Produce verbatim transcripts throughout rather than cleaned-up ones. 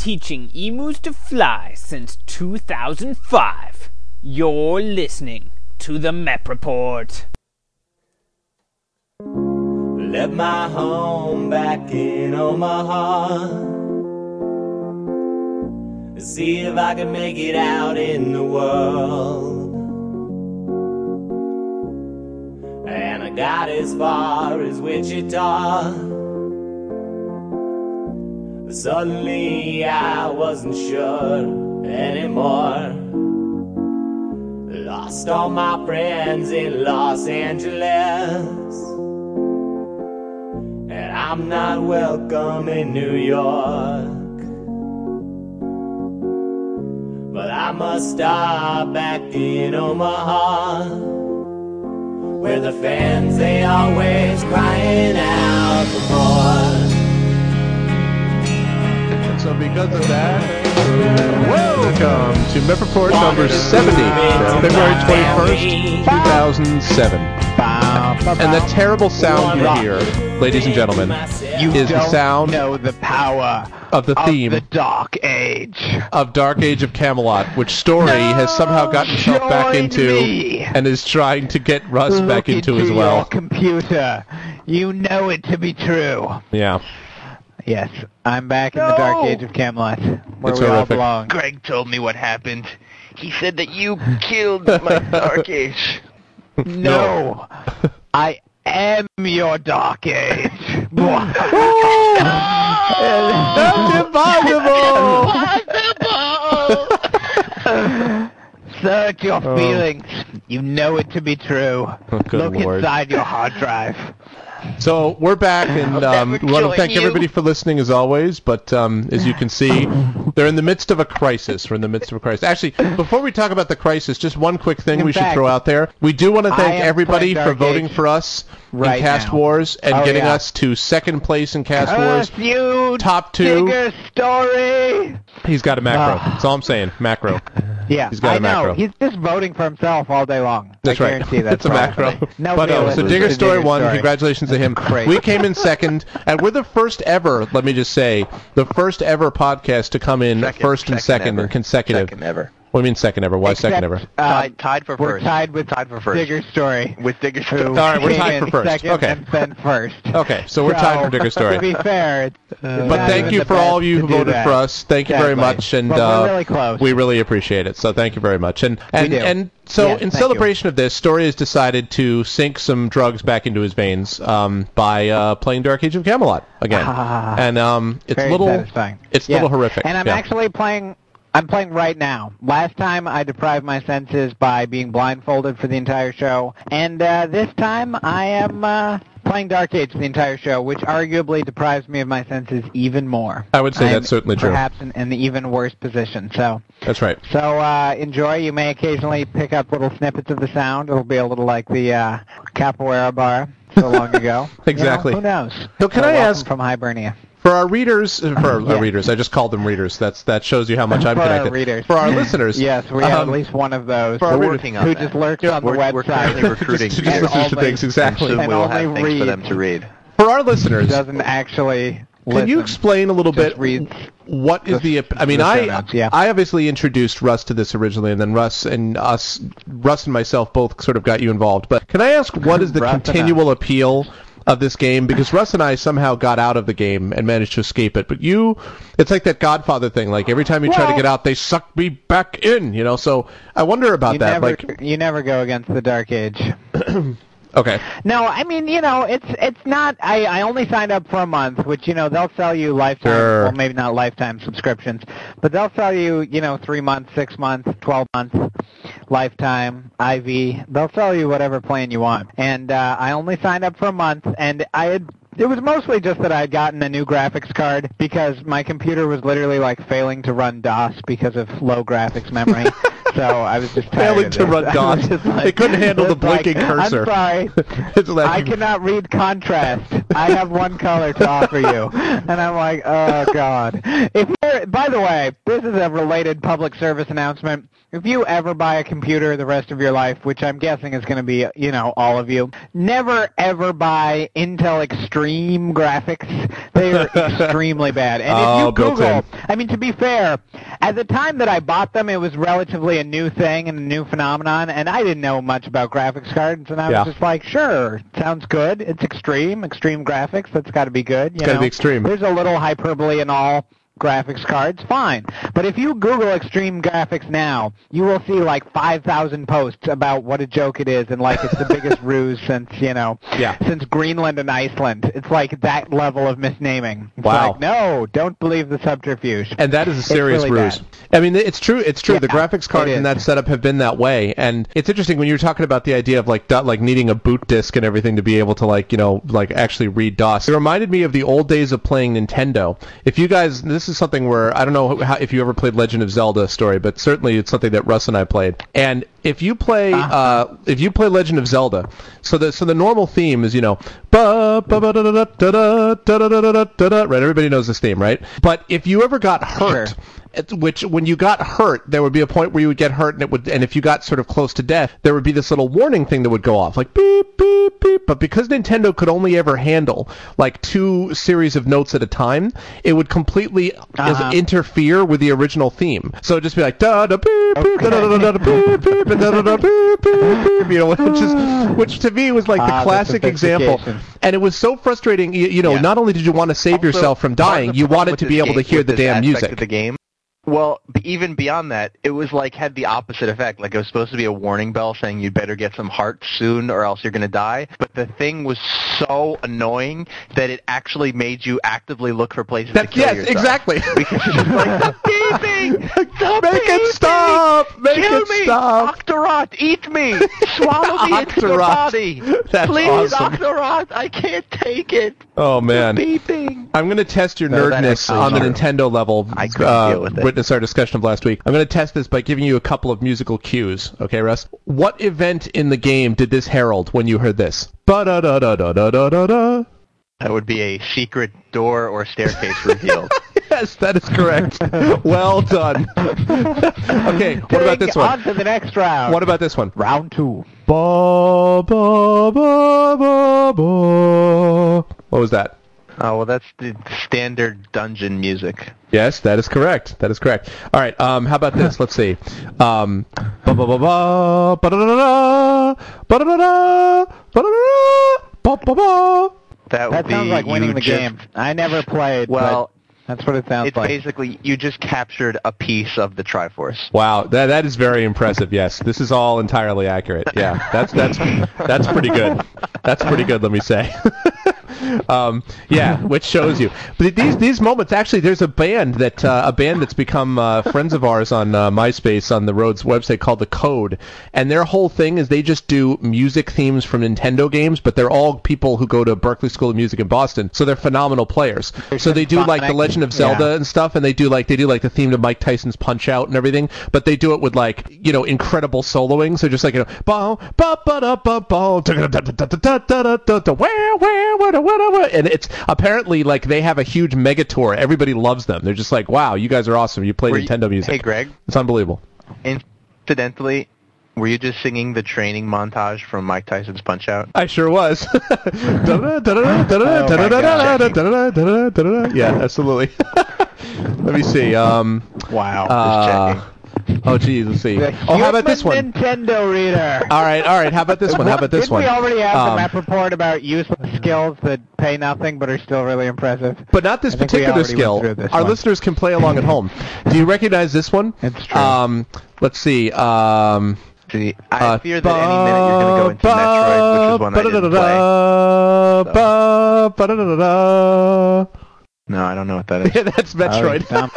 teaching emus to fly since two thousand five. You're listening to the M E P Report. Left my home back in Omaha, see if I can make it out in the world. And I got as far as Wichita, but suddenly I wasn't sure anymore. Lost all my friends in Los Angeles, and I'm not welcome in New York. But I must stop back in Omaha, where the fans, they always crying out for more. So because of that, welcome to M E P Report number seventy, February twenty-first, two thousand seven. And the terrible sound you hear, ladies and gentlemen, you is the sound know the power of the theme of the Dark Age of Dark Age of Camelot, which Story no, has somehow gotten himself back into me. And is trying to get Russ Look back into, into as well. Your computer, you know it to be true. Yeah. Yes, I'm back no! in the Dark Age of Camelot, where it's we horrific. all belong. Greg told me what happened. He said that you killed my Dark Age. No, I am your Dark Age. That's impossible! Search your oh. feelings. You know it to be true. Oh, Look Lord. inside your hard drive. So we're back, and um, we want to thank you. everybody for listening as always, but um, as you can see, they're in the midst of a crisis. We're in the midst of a crisis. Actually, before we talk about the crisis, just one quick thing in we fact, should throw out there. We do want to thank everybody for voting for us right in Cast now. Wars and oh, getting yeah. us to second place in Cast Earth Wars. You top two. Digger's story. He's got a macro. Uh, That's all I'm saying. Macro. Yeah, he's got I a macro. know. He's just voting for himself all day long. That's I right. guarantee that's, that's a macro. No but uh, so Digger's story Digger's won. Story. Congratulations. To him. Great. We came in second, and we're the first ever, let me just say, the first ever podcast to come in second, first and second, second and consecutive. Second ever. What do you mean second ever? Why Except, second ever? Uh, tied, tied for we're first. We're tied with tied for first. Digger's story. With Digger's story. All right, we're tied for first. Second okay. and then first. Okay, so we're so, tied for Digger's story. To be fair. It's, uh, but thank you for all of you who voted that. for us. Thank exactly. you very much, and well, we're really close. Uh, we really appreciate it. So thank you very much. And and, and so yeah, in celebration you. of this, Story has decided to sink some drugs back into his veins um, by uh, playing Dark Age of Camelot again, ah, and um, it's little satisfying. it's yeah. little horrific. And I'm yeah. actually playing. I'm playing right now. Last time I deprived my senses by being blindfolded for the entire show, and uh, this time I am uh, playing Dark Age the entire show, which arguably deprives me of my senses even more. I would say I'm that's certainly perhaps true. Perhaps in, in the even worse position. So that's right. So uh, enjoy. You may occasionally pick up little snippets of the sound. It'll be a little like the uh, capoeira bar so long ago. Exactly. You know, who knows? So can so I ask from Hibernia? For our readers, for our yeah. readers, I just called them readers. That's that shows you how much I'm for connected. Our readers. For our listeners, yes, we um, have at least one of those we're working on who that. just lurks yeah, on the website. We're currently recruiting just, just listens to things exactly, and, and we'll have things read. for them to read. For our listeners, doesn't actually. Listen, can you explain a little bit reads, what is the? I mean, I notes, yeah. I obviously introduced Russ to this originally, and then Russ and us, Russ and myself both sort of got you involved. But can I ask what is the continual appeal of this game? Because Russ and I somehow got out of the game and managed to escape it, but you, it's like that Godfather thing, like every time you well, try to get out, they suck me back in, you know, so I wonder about that. Never, like you never go against the Dark Age. Okay. No, I mean, you know, it's it's not, I, I only signed up for a month, which, you know, they'll sell you lifetime, sure. well, maybe not lifetime subscriptions, but they'll sell you, you know, three months, six months, twelve months, lifetime, I V, they'll sell you whatever plan you want. And uh, I only signed up for a month, and I had... It was mostly just that I had gotten a new graphics card because my computer was literally like failing to run DOS because of low graphics memory. So I was just tired failing of to run DOS. Like, they couldn't handle the blinking like, cursor. I'm sorry. I cannot read contrast. I have one color to offer you. And I'm like, oh, God. If you're, by the way, this is a related public service announcement. If you ever buy a computer the rest of your life, which I'm guessing is going to be, you know, all of you, never, ever buy Intel Extreme graphics. They are extremely bad. And oh, if you Google, I mean, to be fair, at the time that I bought them, it was relatively a new thing and a new phenomenon, and I didn't know much about graphics cards, and I yeah. was just like, sure, sounds good. It's extreme, extreme graphics. That's got to be good. You it's got to be extreme. There's a little hyperbole and all. Graphics cards, fine. But if you Google extreme graphics now, you will see like five thousand posts about what a joke it is and like it's the biggest ruse since, you know, yeah. since Greenland and Iceland. It's like that level of misnaming. It's wow. like, no, don't believe the subterfuge. And that is a serious really ruse. Bad. I mean, it's true. It's true. Yeah, the graphics cards in that setup have been that way. And it's interesting when you're talking about the idea of like dot, like needing a boot disk and everything to be able to like, you know, like actually read DOS. It reminded me of the old days of playing Nintendo. If you guys, this is something where, I don't know how, if you ever played Legend of Zelda story, but certainly it's something that Russ and I played. And if you play, uh, if you play Legend of Zelda, so the so the normal theme is, you know, ba ba ba da da da da da da da da da. Right, everybody knows this theme, right? But if you ever got hurt. Sure. Which, when you got hurt, there would be a point where you would get hurt, and it would, and if you got sort of close to death, there would be this little warning thing that would go off, like beep, beep, beep. But because Nintendo could only ever handle like two series of notes at a time, it would completely uh-huh. interfere with the original theme. So it'd just be like da da beep, beep, da da da da beep, beep, and da da da beep, beep, beep. You know, which is which to me was like ah, the classic example. And it was so frustrating. You, you know, yeah. not only did you want to save also, yourself from dying, you wanted to be able to hear the damn music. Of the game. Well, even beyond that, it was like had the opposite effect. Like it was supposed to be a warning bell saying you'd better get some heart soon or else you're going to die. But the thing was so annoying that it actually made you actively look for places That's, to kill yes, yourself. Exactly. Because it's like, stop beeping! Stop Make beeping. It stop! Make kill it me. Stop! Octorot, eat me! Swallow me into your body! That's Please, awesome. Octorot, I can't take it! Oh, man. It's beeping! I'm going to test your no, nerdness on the Nintendo level. I couldn't uh, deal with it. Witness our discussion of last week. I'm going to test this by giving you a couple of musical cues. Okay, Russ? What event in the game did this herald when you heard this? Ba-da-da-da-da-da-da-da-da. That would be a secret door or staircase revealed. Yes, that is correct. Well done. Okay, what about this one? On to the next round. What about this one? Round two. Ba ba ba ba ba. What was that? Oh, well, that's the standard dungeon music. Yes, that is correct. That is correct. All right, um, how about this? Let's see. Um, ba-ba-ba-ba, ba-da-da-da, ba-da-da-da, ba-da-da-da, ba-ba-ba. That, that sounds like winning the game. Just, I never played, well, but that's what it sounds it's like. It's basically you just captured a piece of the Triforce. Wow, that that is very impressive, yes. This is all entirely accurate. Yeah, that's that's that's pretty good. That's pretty good, let me say. Um, yeah, which shows you. But these these moments, actually, there's a band that uh, a band that's become uh, friends of ours on uh, MySpace on the Rhodes website called The Code, and their whole thing is they just do music themes from Nintendo games, but they're all people who go to Berklee School of Music in Boston, so they're phenomenal players. So they do like The Legend of Zelda yeah. and stuff, and they do like they do like the theme to Mike Tyson's Punch-Out and everything, but they do it with like you know incredible soloing. So just like you know, ba ba ba da ba ba da da da da da da da where where where da. And it's apparently like they have a huge mega tour. Everybody loves them. They're just like, wow, you guys are awesome. You play were Nintendo you, music. Hey, Greg. It's unbelievable. Incidentally, were you just singing the training montage from Mike Tyson's Punch-Out? I sure was. Yeah, absolutely. Let me see. Um, wow. Uh, just checking. Oh, geez, let's see. The oh, how about this one? Nintendo reader. All right, all right. How about this one? How about this Didn't one? We already have um, the M E P Report about useless skills that pay nothing but are still really impressive. But not this I particular skill. This Our one. Listeners can play along at home. Do you recognize this one? It's true. Um, let's see. Um, see, I uh, fear that any minute you're going to go into Metroid, which is one I didn't play. So. No, I don't know what that is. Yeah, that's Metroid. Oh,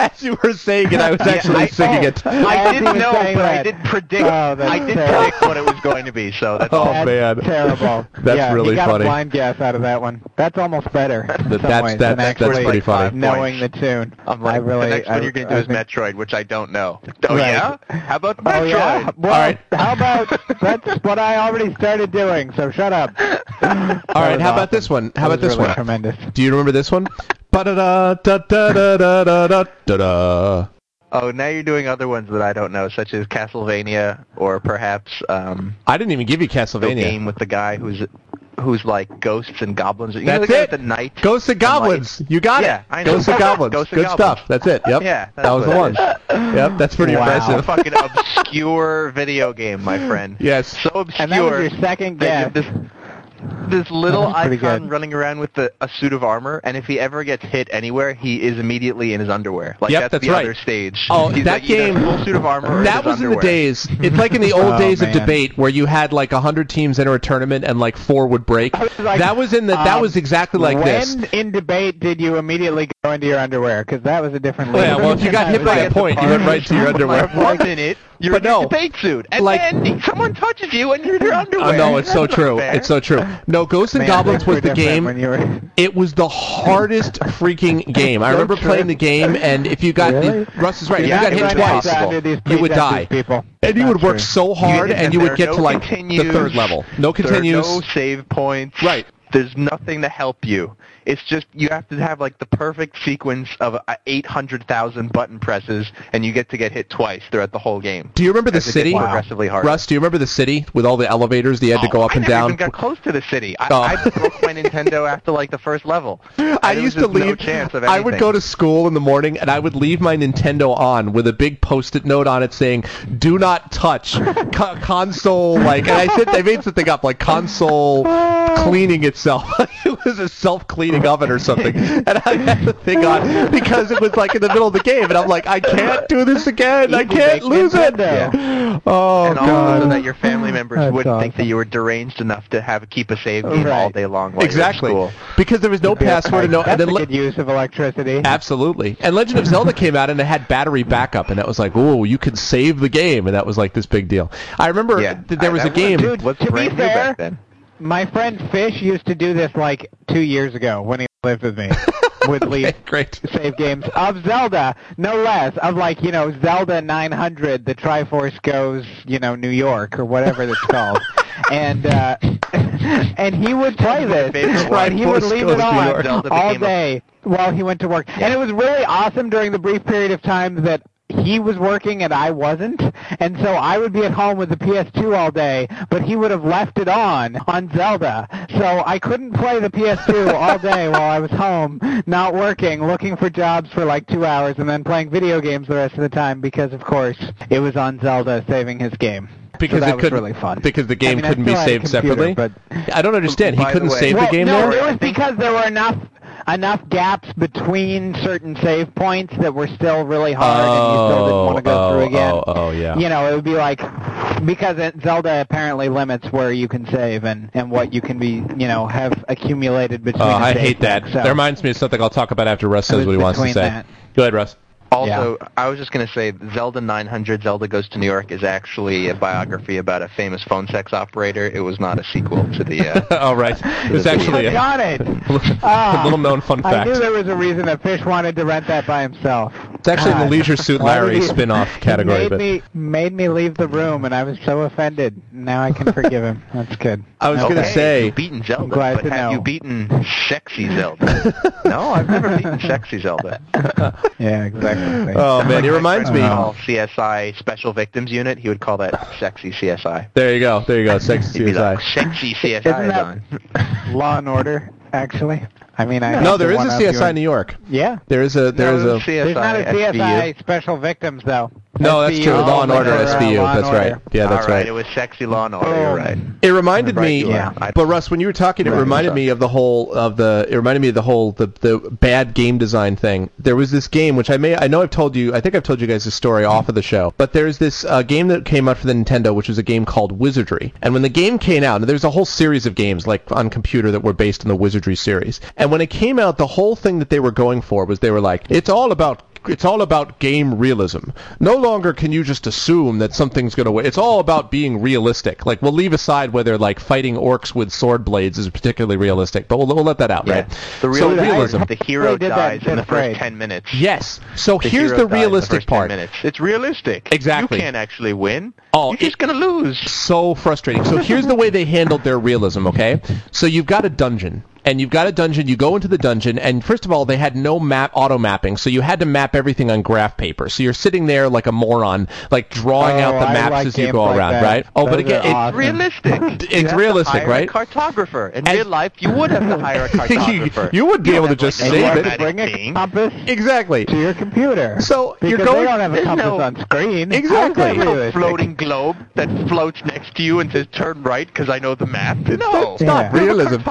as you were saying it, I was actually I, singing oh, it. I didn't know, but that. I did predict. Oh, I did terrible. predict what it was going to be. So that's oh man, terrible. That's yeah, really funny. Yeah, got a blind guess out of that one. That's almost better. That's in some that's, ways that's, than that's, actually that's pretty funny. Knowing the tune, I'm like, I really. The next I, one you're going to do I is think... Metroid, which I don't know. Oh right. yeah? How about Metroid? Oh, yeah? Well, all right. How about that's what I already started doing? So shut up. All right. How about this one? How about this one? Tremendous. Do you remember this one? Oh, now you're doing other ones that I don't know, such as Castlevania, or perhaps um, I didn't even give you Castlevania. The game with the guy who's who's like Ghosts and Goblins. You That's know the guy it. With the knight. Ghosts and Goblins. And you got yeah, it. I know. Ghosts and Goblins. Ghosts and Good Goblins. Stuff. That's it. Yep. Yeah, that was the one. Yep. That's pretty wow. impressive. Fucking obscure video game, my friend. Yes. So obscure. And that was your second guess. This little icon good. running around with the, a suit of armor, and if he ever gets hit anywhere, he is immediately in his underwear. Like, yep, that's, that's the right. other stage. Oh, He's that like game, full suit of armor. That was in the days. It's like in the old oh, days man. of debate where you had like a hundred teams enter a tournament and like four would break. Was like, that was in the. That um, was exactly like when this. When in debate did you immediately go into your underwear? Because that was a different. Well, yeah. Well, if you got hit by a point, you went right to your underwear. in it. You're but in no, a debate suit, and like, then someone touches you, and you're in your underwear. Oh, no, it's so true. It's so true. No, Ghosts and Man, Goblins was the game. Were... It was the hardest freaking game. I remember true. playing the game, and if you got... Really? The, Russ is right. If yeah, you got hit twice, you would die. People. And you Not would work true. so hard, you and you would get no to, like, continues, the third level. No continues. No save points. Right. There's nothing to help you. It's just you have to have like the perfect sequence of eight hundred thousand button presses, and you get to get hit twice throughout the whole game. Do you remember the city? Wow. Progressively hard. Russ, do you remember the city with all the elevators that you had oh, to go up I and down? I never even got close to the city. I, oh. I broke my Nintendo after like the first level. I used to leave. No chance of I would go to school in the morning, and I would leave my Nintendo on with a big Post-it note on it saying, "Do not touch Co- console." Like, and I said, they made something up like console cleaning itself. It was a self-cleaning oven or something, and I had the thing on because it was like in the middle of the game, and I'm like, I can't do this again. Evil I can't lose it. Yeah. Oh and god! Also that your family members That's wouldn't awesome. think that you were deranged enough to have keep a save game right. all day long. While exactly, you're at school. Because there was no yeah, password. Right. No, That's and then a good le- use of electricity. Absolutely. And Legend of Zelda came out, and it had battery backup, and that was like, oh, you could save the game, and that was like this big deal. I remember yeah, th- there I, was I, a game. Dude, What's to brand be fair, new back then? My friend Fish used to do this like two years ago when he lived with me. Would leave okay, great. save games of Zelda, no less. Of like, you know, Zelda nine hundred, the Triforce goes, you know, New York or whatever it's called. And uh, and he would play this, but he would leave it on all day while he went to work. Yeah. And it was really awesome during the brief period of time that he was working and I wasn't, and so I would be at home with the P S two all day, but he would have left it on, on Zelda. So I couldn't play the P S two all day while I was home, not working, looking for jobs for like two hours, and then playing video games the rest of the time because, of course, it was on Zelda saving his game. Because so it couldn't, really fun. Because the game I mean, couldn't be saved computer, separately? But, I don't understand. He couldn't the way, save well, the game no, there? No, it was because there were enough enough gaps between certain save points that were still really hard oh, and you still didn't want to go oh, through again. Oh, oh, yeah. You know, it would be like, because it, Zelda apparently limits where you can save and, and what you can be, you know, have accumulated between Oh, I hate that. Things, so. That reminds me of something I'll talk about after Russ says what he wants to say. That. Go ahead, Russ. Also, yeah. I was just going to say, Zelda nine hundred, Zelda Goes to New York, is actually a biography about a famous phone sex operator. It was not a sequel to the... Uh, oh, right. It was actually a, got it. a little-known fun fact. I knew there was a reason that Fish wanted to rent that by himself. It's actually God. in the Leisure Suit Larry spin-off category. He made, me, made me leave the room, and I was so offended. Now I can forgive him. That's good. I was okay. going to say... You've beaten Zelda, but have know. you beaten sexy Zelda? No, I've never beaten sexy Zelda. Yeah, exactly. Oh, man, he reminds me. C S I Special Victims Unit, he would call that Sexy C S I. There you go, there you go, Sexy C S I. Like, Sexy C S I Isn't is on. Law and Order, actually. I mean, I No, there is a C S I in New York. Yeah. There is a... There no, is a C S I There's not a C S I S V U. Special Victims, though. No, that's true. Law and Order S V U. That's right. Yeah, that's right. It was sexy Law and Order. You're right. It reminded me, but Russ, when you were talking, it reminded me of the whole of the. It reminded me of the whole the the bad game design thing. There was this game which I may I know I've told you I think I've told you guys this story off of the show, but there's this uh, game that came out for the Nintendo, which was a game called Wizardry. And when the game came out, and there's a whole series of games like on computer that were based on the Wizardry series. And when it came out, the whole thing that they were going for was they were like, it's all about. It's all about game realism. No longer can you just assume that something's going to win. It's all about being realistic. Like, we'll leave aside whether, like, fighting orcs with sword blades is particularly realistic, but we'll, we'll let that out, yeah. right? The real so realism. The hero dies in the first ten minutes. Yes. So the here's the realistic the part. It's realistic. Exactly. You can't actually win. Oh, You're just going to lose. So frustrating. So here's the way they handled their realism, okay? So you've got a dungeon. And you've got a dungeon, you go into the dungeon, and first of all, they had no map auto-mapping, so you had to map everything on graph paper. So you're sitting there like a moron, like drawing oh, out the maps like as you go like around, that. right? Oh, Those but again, awesome. it's realistic. It's realistic, right? You have to hire a cartographer. In and real life, you would have to hire a cartographer. you, you would be you able to just like save it. Bring a compass exactly. to your computer. So because you're going, they don't have a compass no, on screen. Exactly. There's no floating globe that floats next to you and says, turn right, because I know the map. It's no, it's not yeah. realism.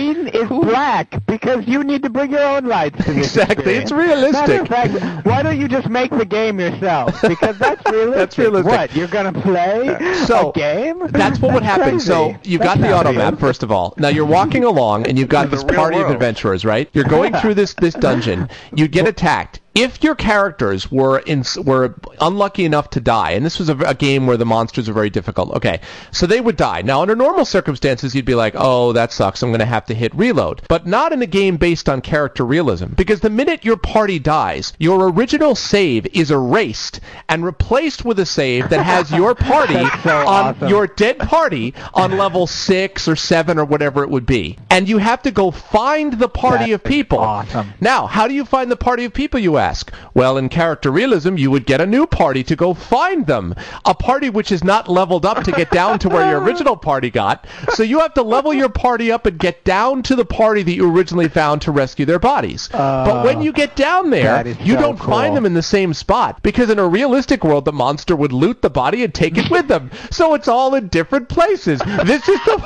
Green is black because you need to bring your own lights to this Exactly, experience. It's realistic. Matter of fact, why don't you just make the game yourself? Because that's realistic. That's realistic. What, you're going to play so, a game? That's what would happen. So you've got the auto map, first of all. Now you're walking along and you've got this party world. of adventurers, right? You're going through this, this dungeon. You get attacked. If your characters were in, were unlucky enough to die, and this was a, a game where the monsters were very difficult, okay, so they would die. Now, under normal circumstances, you'd be like, oh, that sucks, I'm going to have to hit reload. But not in a game based on character realism, because the minute your party dies, your original save is erased and replaced with a save that has your party, so on awesome. your dead party, on level six or seven or whatever it would be. And you have to go find the party That's of people. Awesome. Now, how do you find the party of people, you ask? Well, in character realism, you would get a new party to go find them. A party which is not leveled up to get down to where your original party got. So you have to level your party up and get down to the party that you originally found to rescue their bodies. Uh, but when you get down there, you so don't cool. find them in the same spot. Because in a realistic world, the monster would loot the body and take it with them. So it's all in different places. This is the...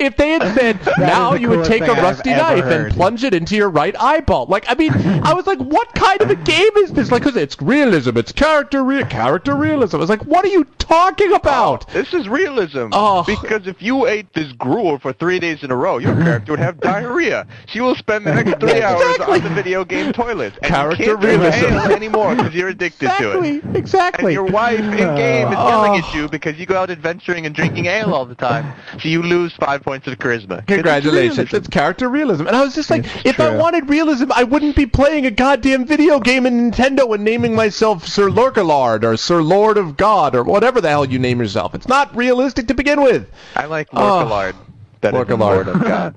If they had said, now you would take a rusty knife and plunge it into your right eyeball. Like, I mean, I was like, what kind of a game is this? Like, because it's realism, it's character real, character realism. I was like, what are you talking about? Oh, this is realism. Oh. Because if you ate this gruel for three days in a row, your character would have diarrhea. She will spend the next three exactly. hours on the video game toilet. And character you can't realism anymore because you're addicted exactly. to it. Exactly. And your wife in game is oh. yelling at you because you go out adventuring and drinking ale all the time. So you lose five points of charisma. Congratulations. It's, it's character realism. And I was just like, it's if true. I wanted realism, I wouldn't be playing a goddamn video game in Nintendo and naming myself Sir Lorcalard or Sir Lord of God or whatever the hell you name yourself. It's not realistic to begin with. I like Lorcalard. Oh. Lorcalard of God.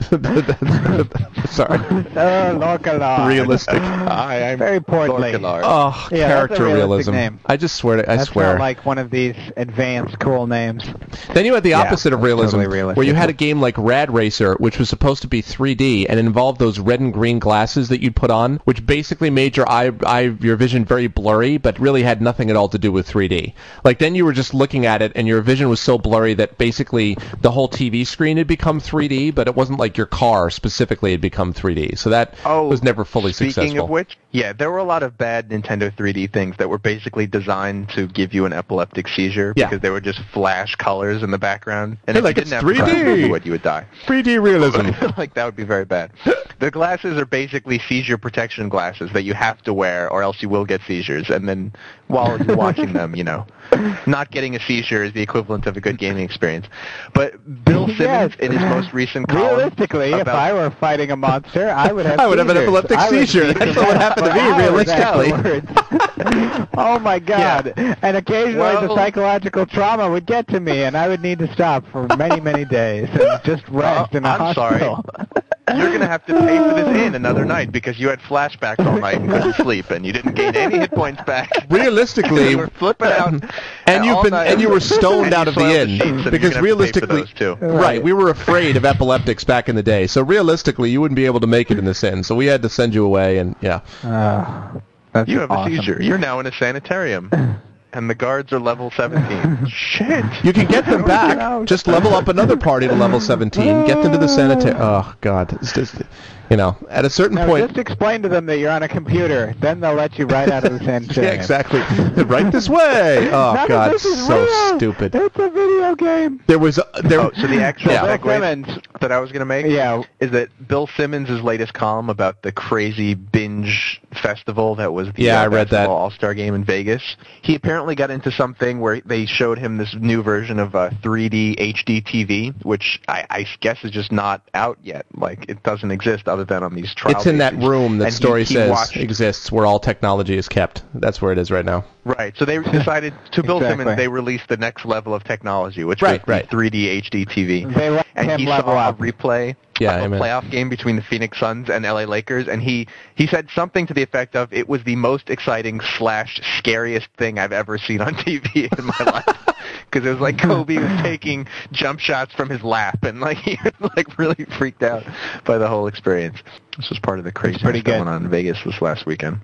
Sorry. Uh, Lorcalard. Realistic. I, I'm Very portly. Lorcalard. Oh, yeah, character realism. Name. I just swear to I that's swear. That's like one of these advanced cool names. Then you had the opposite yeah, of realism, totally where you had a game like Rad Racer, which was supposed to be three D and involved those red and green glasses that you'd put on, which basically made your eye, eye, your vision very blurry, but really had nothing at all to do with three D. Like, then you were just looking at it, and your vision was so blurry that basically the whole T V screen had become three D, but it wasn't like your car specifically had become three D, so that oh, was never fully speaking successful. Speaking of which, yeah, there were a lot of bad Nintendo three D things that were basically designed to give you an epileptic seizure yeah. because they were just flash colors in the background, and hey, if like you didn't it's have three D, what you would die. three D realism, like that would be very bad. The glasses are basically seizure protection glasses that you have to wear, or else you will get seizures. And then while you're watching them, you know, not getting a seizure is the equivalent of a good gaming experience. But Bill Simmons, yes. in his most recent column, realistically, if I were fighting a monster, I would have. I would seizures. have an epileptic seizure. That's what would happen to me, realistically. Oh my God! Yeah. And occasionally, well, the psychological trauma would get to me, and I would need to stop for many, many days and just rest uh, in a I'm hospital. I'm sorry. You're going to have to pay for this in another night because you had flashbacks all night and couldn't sleep, and you didn't gain any hit points back. Realistically, you were flipping out, and, and you've been and you were stoned out of the inn because realistically, right? We were afraid of epileptics back in the day, so realistically, you wouldn't be able to make it in this inn. So we had to send you away, and yeah. Uh. That's you have awesome. a seizure. You're now in a sanitarium. And the guards are level seventeen. Shit! You can get them back. Just level up another party to level seventeen. Get them to the sanitarium. Oh, God. It's just, you know, at a certain now, point... Just explain to them that you're on a computer. Then they'll let you right out of the sanitarium. Yeah, exactly. Right this way! Oh, None God. This is so real. stupid. It's a video game. There was... A, there, oh, so the actual yeah. segue that I was going to make yeah. is that Bill Simmons' latest column about the crazy binge festival that was the yeah, I read that. All-Star Game in Vegas. He apparently Apparently got into something where they showed him this new version of uh, three D H D T V, which I, I guess is just not out yet. Like, it doesn't exist other than on these trial It's in pages. that room that and Story he, he says watched. exists, where all technology is kept. That's where it is right now. Right. So they decided to build exactly. him, and they released the next level of technology, which right, was right. three D H D T V. They let and him he level saw up. a replay. Yeah, a playoff game between the Phoenix Suns and L A Lakers, and he, he said something to the effect of, it was the most exciting slash scariest thing I've ever seen on T V in my life. Because it was like Kobe was taking jump shots from his lap, and like he was like really freaked out by the whole experience. This was part of the craziness going on in Vegas this last weekend.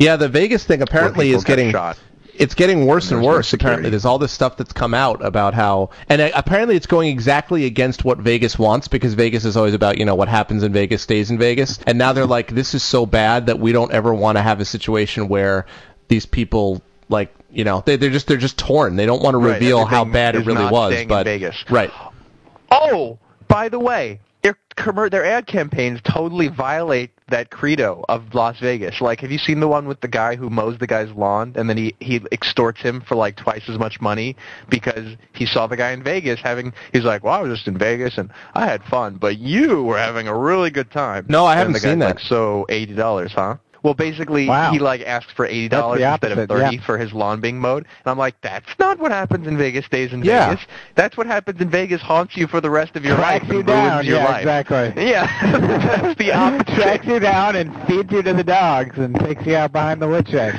Yeah, the Vegas thing apparently is getting... shot. It's getting worse and, and worse, no apparently. There's all this stuff that's come out about how... And uh, apparently it's going exactly against what Vegas wants, because Vegas is always about, you know, what happens in Vegas stays in Vegas. And now they're like, this is so bad that we don't ever want to have a situation where these people, like, you know, they, they're just they're just torn. They don't want to reveal right, how bad it really was. But Vegas. Right. Oh, by the way, their, commer- their ad campaigns totally violate that credo of Las Vegas. Like, have you seen the one with the guy who mows the guy's lawn, and then he, he extorts him for like twice as much money because he saw the guy in Vegas having, he's like, well, I was just in Vegas and I had fun, but you were having a really good time. No, I haven't and the seen that. Like, so eighty dollars, huh? Well, basically, wow. he like asked for eighty dollars opposite, instead of thirty dollars yeah. for his lawn being mowed. And I'm like, that's not what happens in Vegas stays in yeah. Vegas. That's what happens in Vegas haunts you for the rest of your Track life. You and down. ruins your yeah, life. Exactly. Yeah, that's the opposite. Tracks you down and feeds you to the dogs and takes you out behind the woodchuck.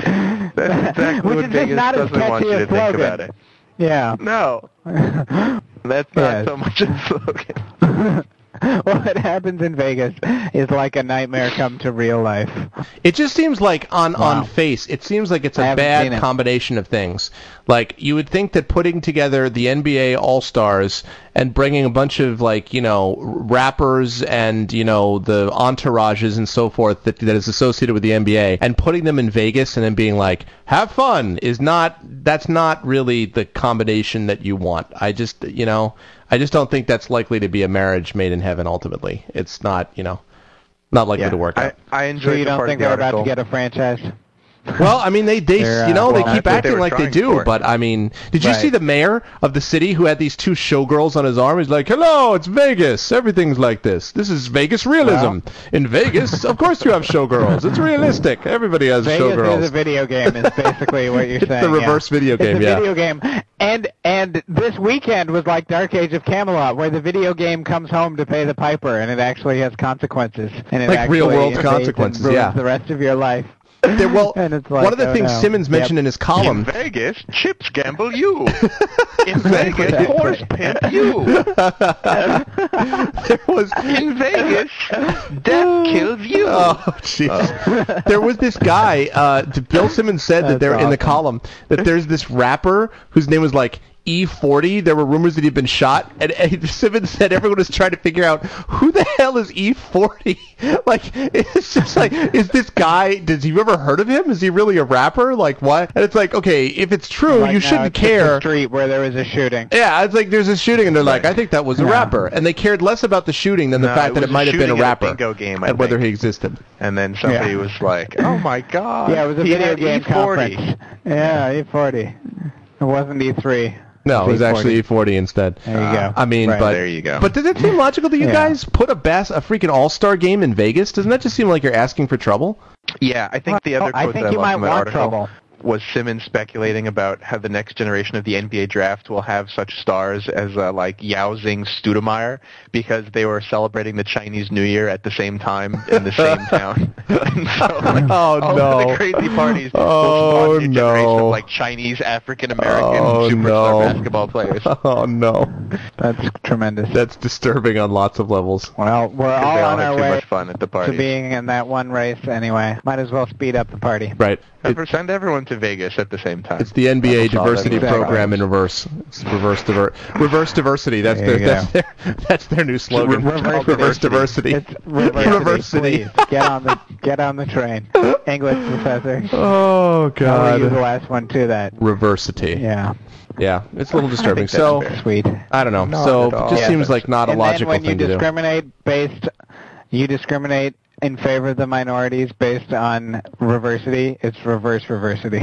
That's exactly what Vegas doesn't want you to think slogan. about it. Yeah. No. That's not yes. so much a slogan. What happens in Vegas is like a nightmare come to real life. It just seems like, on, wow. on face, it seems like it's a bad it. combination of things. Like, you would think that putting together the N B A All-Stars and bringing a bunch of, like, you know, rappers and, you know, the entourages and so forth that that is associated with the N B A, and putting them in Vegas and then being like, have fun, is not, that's not really the combination that you want. I just, you know... I just don't think that's likely to be a marriage made in heaven, ultimately. It's not, you know, not likely yeah, to work out. I, I enjoy so you don't think they're about to get a franchise? Well, I mean, they, they uh, you know, well, they keep acting they like they do, but, I mean, did you right. see the mayor of the city who had these two showgirls on his arm? He's like, hello, it's Vegas. Everything's like this. This is Vegas realism. Well, in Vegas, of course you have showgirls. It's realistic. Everybody has Vegas showgirls. Vegas is a video game is basically what you're saying. It's the reverse yeah. video game, it's a yeah. video game. And and this weekend was like Dark Age of Camelot, where the video game comes home to pay the piper, and it actually has consequences. And it like real-world consequences, and yeah. the rest of your life. There, well, like, one of the oh things no. Simmons mentioned yep. in his column... In Vegas, chips gamble you. In Vegas, horse pimp you. There was... In Vegas, death kills you. Oh, jeez. Oh. There was this guy, uh, Bill Simmons said That's that there awesome. in the column, that there's this rapper whose name was like... E forty, there were rumors that he'd been shot, and, and Simmons said everyone was trying to figure out, who the hell is E forty? Like, it's just like, is this guy, does you ever heard of him? Is he really a rapper? Like, what? And it's like, okay, if it's true, right you shouldn't it's care. It's a street where there was a shooting. Yeah, it's like, there's a shooting, and they're like, I think that was a no. rapper. And they cared less about the shooting than the no, fact that it might have been a rapper. A bingo game, I and think. whether he existed. And then somebody yeah. was like, oh my god. Yeah, it was a he video game E forty. Conference. Yeah, E forty. It wasn't E three. No, it was actually E forty instead. There you go. I mean, right, but there you go. But does it seem logical that you yeah. guys put a bass, a freaking all-star game in Vegas? Doesn't that just seem like you're asking for trouble? Yeah, I think the other oh, quote I think that you I might want trouble. was Simmons speculating about how the next generation of the N B A draft will have such stars as uh, like Yao Zing Stoudemire, because they were celebrating the Chinese New Year at the same time in the same town. And so, like, oh, all no. of the crazy parties oh, will spawn a generation no. of like Chinese, African-American oh, superstar no. basketball players. Oh, no. That's tremendous. That's disturbing on lots of levels. Well, we're all on our way fun at the to being in that one race anyway. Might as well speed up the party. Right. It, send everyone to Vegas at the same time. It's the N B A diversity program in reverse. It's reverse diver- reverse diversity. That's their, that's their that's their new slogan. Reverse, reverse diversity. diversity. It's reversity. Please. Get on the get on the train, English professor. Oh God. You the last one to that. Reversity. Yeah. Yeah, it's a little disturbing. I so sweet. I don't know. Not so it just yeah, seems like not a logical thing to do. And then when you discriminate based, you discriminate. in favor of the minorities based on reversity, it's reverse reversity.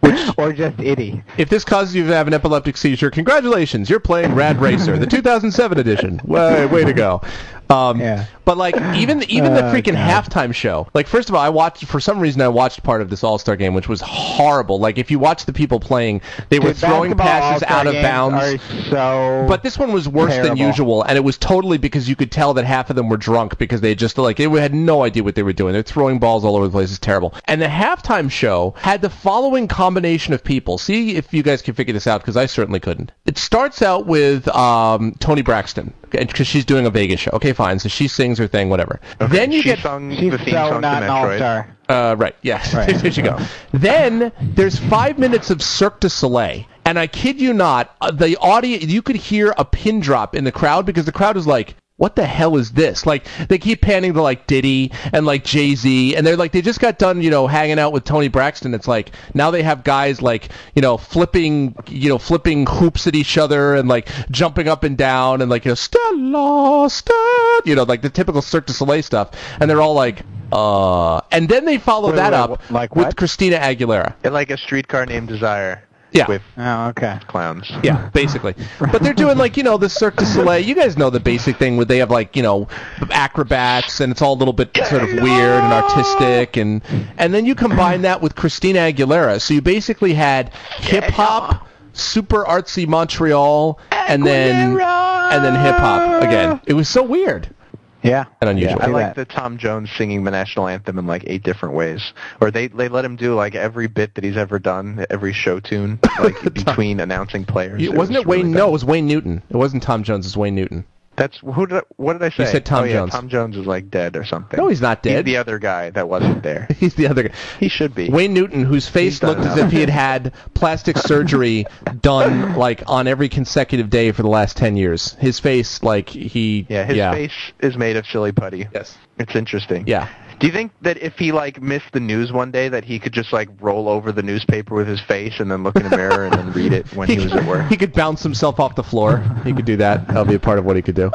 Which, or just itty. If this causes you to have an epileptic seizure, congratulations, you're playing Rad Racer, the two thousand seven edition. Way, way to go. Um, yeah. But, like, even the, even the uh, freaking God. halftime show. Like, first of all, I watched, for some reason, I watched part of this All-Star game, which was horrible. Like, if you watch the people playing, they Dude, were throwing passes All-Star out of bounds. So but this one was worse terrible. than usual, and it was totally because you could tell that half of them were drunk because they just, like, they had no idea what they were doing. They're throwing balls all over the place. It's terrible. And the halftime show had the following combination of people. See if you guys can figure this out, because I certainly couldn't. It starts out with um, Toni Braxton, because she's doing a Vegas show. Okay, fine. So she sings her thing, whatever. Okay. Then you she get sung she's the theme so song not to Metroid. An Uh, right, yes. Right. There you go. Then there's five minutes of Cirque du Soleil. And I kid you not, the audio, you could hear a pin drop in the crowd because the crowd is like, what the hell is this? Like, they keep panning to, like, Diddy and, like, Jay-Z, and they're, like, they just got done, you know, hanging out with Toni Braxton. It's like, now they have guys, like, you know, flipping, you know, flipping hoops at each other and, like, jumping up and down and, like, you know, Stella, Stella, you know, like, the typical Cirque du Soleil stuff. And they're all, like, uh... And then they follow wait, that wait, up like with Christina Aguilera. And, like, A Streetcar Named Desire. Yeah. With oh, okay. clowns. Yeah, basically. But they're doing, like, you know, the Cirque du Soleil. You guys know the basic thing where they have, like, you know, acrobats, and it's all a little bit sort of weird and artistic. And, and then you combine that with Christina Aguilera. So you basically had hip-hop, super artsy Montreal, and then and then hip-hop again. It was so weird. Yeah. And unusual. Yeah, I like the Tom Jones singing the national anthem in like eight different ways. Or they, they let him do like every bit that he's ever done, every show tune, like between announcing players. It wasn't it, was it Wayne? Really no, it was Wayne Newton. It wasn't Tom Jones, it was Wayne Newton. That's who? Did I, what did I say? You said Tom oh, yeah, Jones. Tom Jones is like dead or something. No, he's not dead. He's the other guy that wasn't there. he's the other guy. He should be. Wayne Newton, whose face looked enough. as if he had had plastic surgery done like on every consecutive day for the last ten years. His face, like he. Yeah, his yeah. face is made of silly putty. Yes, it's interesting. Yeah. Do you think that if he, like, missed the news one day, that he could just, like, roll over the newspaper with his face and then look in a mirror and then read it when he, he was at work? He could bounce himself off the floor. He could do that. That'll be a part of what he could do.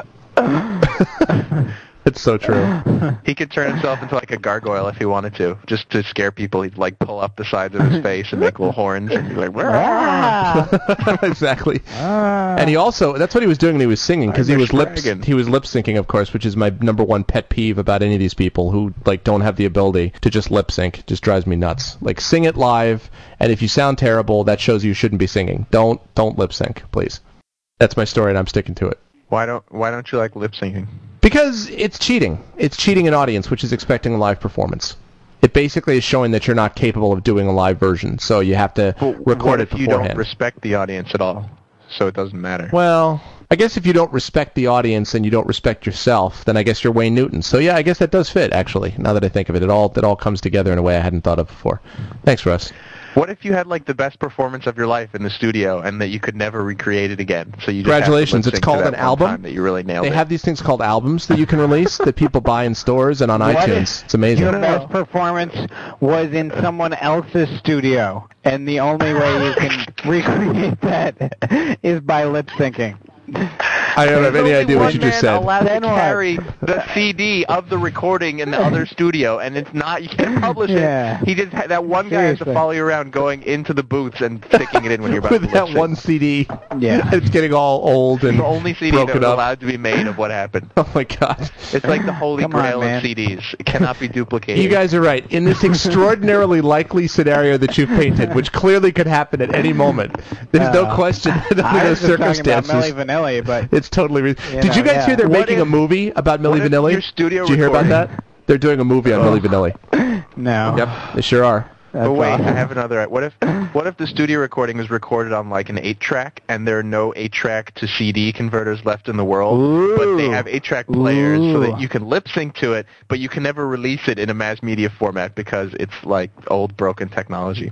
It's so true. He could turn himself into, like, a gargoyle if he wanted to. Just to scare people, he'd, like, pull up the sides of his face and make little horns and be like, rah! Exactly. Ah. And he also, that's what he was doing when he was singing, because he was lip, he was lip-syncing, of course, which is my number one pet peeve about any of these people who, like, don't have the ability to just lip-sync. It just drives me nuts. Like, sing it live, and if you sound terrible, that shows you shouldn't be singing. Don't, don't lip-sync, please. That's my story, and I'm sticking to it. Why don't, why don't you like lip-syncing? Because it's cheating. It's cheating an audience, which is expecting a live performance. It basically is showing that you're not capable of doing a live version, so you have to well, record it beforehand. What if you don't respect the audience at all, so it doesn't matter? Well, I guess if you don't respect the audience and you don't respect yourself, then I guess you're Wayne Newton. So yeah, I guess that does fit, actually, now that I think of it. It all, it all comes together in a way I hadn't thought of before. Thanks, Russ. What if you had, like, the best performance of your life in the studio and that you could never recreate it again? So you just Congratulations. Have to it's called to an album. That you really nailed they it. Have these things called albums that you can release that people buy in stores and on what iTunes. It's amazing. Your best performance was in someone else's studio, and the only way you can recreate that is by lip syncing. I don't have any idea what you just said. Allowed to carry the C D of the recording in the other studio, and it's not, you can't publish yeah. it. He just had, that one guy Seriously. has to follow you around, going into the booths and sticking it in when you're about to watch it. With that one C D, yeah, it's getting all old and broken up. The only C D that was allowed to be made of what happened. Oh my God! It's like the holy Come grail on, of C Ds. It cannot be duplicated. You guys are right. In this extraordinarily likely scenario that you've painted, which clearly could happen at any moment, there's uh, no question that those circumstances. I was talking about Milli Vanilli, but it's totally. Re- you Did know, you guys yeah. hear they're what making if, a movie about Milli Vanilli? Your studio Did you hear recording? about that? They're doing a movie on oh. Milli Vanilli. No. Yep, they sure are. That's but wait, awesome. I have another. What if, what if the studio recording was recorded on like an eight-track, and there are no eight-track to C D converters left in the world, Ooh. but they have eight-track players Ooh. so that you can lip-sync to it, but you can never release it in a mass media format because it's like old, broken technology.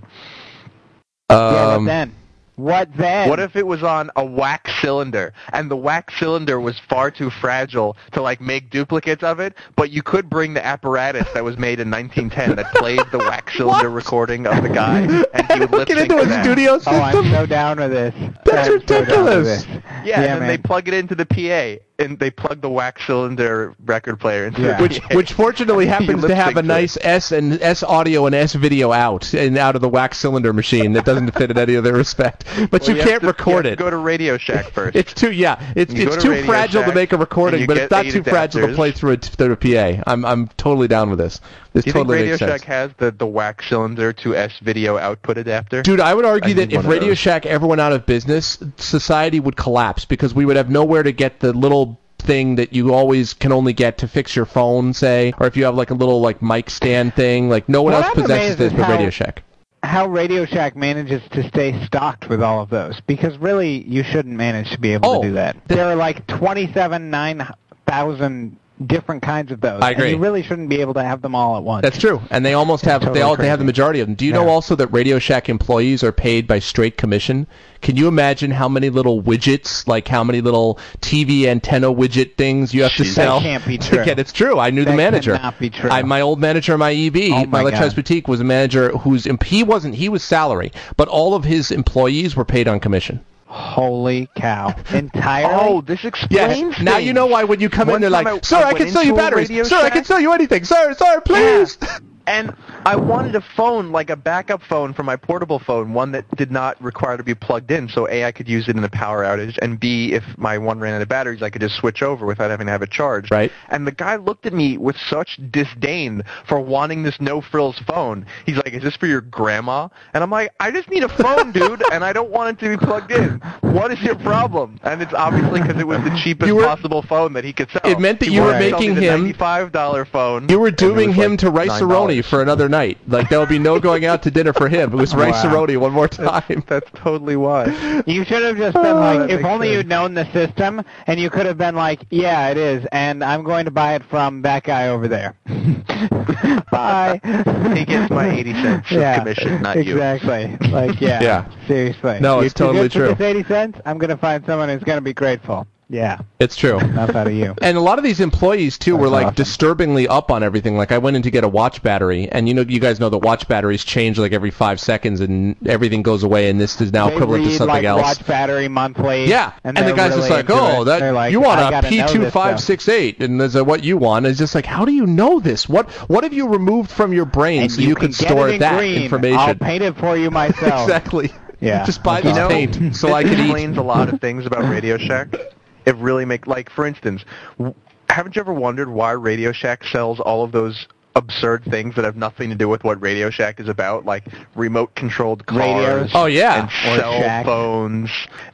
Um, yeah, but then. What then? What if it was on a wax cylinder, and the wax cylinder was far too fragile to like make duplicates of it, but you could bring the apparatus that was made in nineteen ten that played the wax cylinder recording of the guy, and he would lip sync to that. A studio system? Oh, I'm so down with this. That's I'm ridiculous. So this. Yeah, yeah, and then they plug it into the P A, and they plug the wax cylinder record player into yeah. the which, P A. Which fortunately happens to have a nice it. S and S audio and S video out, and out of the wax cylinder machine that doesn't fit in any other respect. But well, you, you can't to, record you it. Go to Radio Shack first. It's too yeah. It's you it's too Radio fragile Shack, to make a recording, but it's not too adapters. fragile to play through a through a P A. I'm I'm totally down with this. This Do you totally think Radio makes Shack sense. has the, the wax cylinder to S video output adapter? Dude, I would argue I that if Radio Shack ever went out of business, society would collapse because we would have nowhere to get the little thing that you always can only get to fix your phone, say, or if you have like a little like mic stand thing. Like no one what else possesses this but Radio Shack. How Radio Shack manages to stay stocked with all of those, because really you shouldn't manage to be able oh, to do that. There are like twenty-seven, nine thousand different kinds of those. I agree. And you really shouldn't be able to have them all at once. That's true, and they almost have totally they all crazy. they have the majority of them. Do you yeah. know also that Radio Shack employees are paid by straight commission? Can you imagine how many little widgets, like how many little T V antenna widget things you have Jeez. to sell? That can't be true. Again, it's true. I knew that the manager. That cannot be true. I, my old manager, my E B, oh my, my electronics boutique, was a manager whose he wasn't. He was salary, but all of his employees were paid on commission. Holy cow. Entirely? Oh, this explains yes. Now you know why when you come One in, they're like, I, sir, I, I can sell you batteries. Sir, Shack? I can sell you anything. Sir, sir, please. Yeah. And I wanted a phone, like a backup phone for my portable phone, one that did not require to be plugged in. So A, I could use it in a power outage, and B, if my one ran out of batteries, I could just switch over without having to have it charged. Right. And the guy looked at me with such disdain for wanting this no-frills phone. He's like, is this for your grandma? And I'm like, I just need a phone, dude, and I don't want it to be plugged in. What is your problem? And it's obviously because it was the cheapest were, possible phone that he could sell. It meant that he you were making him a ninety-five dollars phone. You were doing him like to rice-a-roni for another night. Like, there would be no going out to dinner for him. It was wow. rice roti one more time. That's, that's totally why. You should have just been oh, like, if only sense. you'd known the system, and you could have been like, yeah, it is, and I'm going to buy it from that guy over there. Bye. He gets my eighty cents yeah, commission, not exactly. you. Exactly. Like, yeah. yeah. Seriously. No, it's You're totally true. If it's eighty cents, I'm going to find someone who's going to be grateful. Yeah. It's true. Not bad of you. And a lot of these employees, too, That's were, like, awesome. disturbingly up on everything. Like, I went in to get a watch battery, and you know, you guys know that watch batteries change, like, every five seconds, and everything goes away, and this is now they equivalent read, to something like, else. watch battery monthly. Yeah. And, and the guy's really just like, oh, that, like, you want a P two five six eight, and that's what you want. And it's just like, how do you know this? What What have you removed from your brain and so you, you can, can store in that green. information? I'll paint it for you myself. Exactly. Yeah. Just buy this paint so I can eat. It explains a lot of things about Radio Shack. It really make like, for instance, w- haven't you ever wondered why Radio Shack sells all of those absurd things that have nothing to do with what Radio Shack is about, like remote-controlled cars Radios. Oh, yeah. and cell Shack. phones.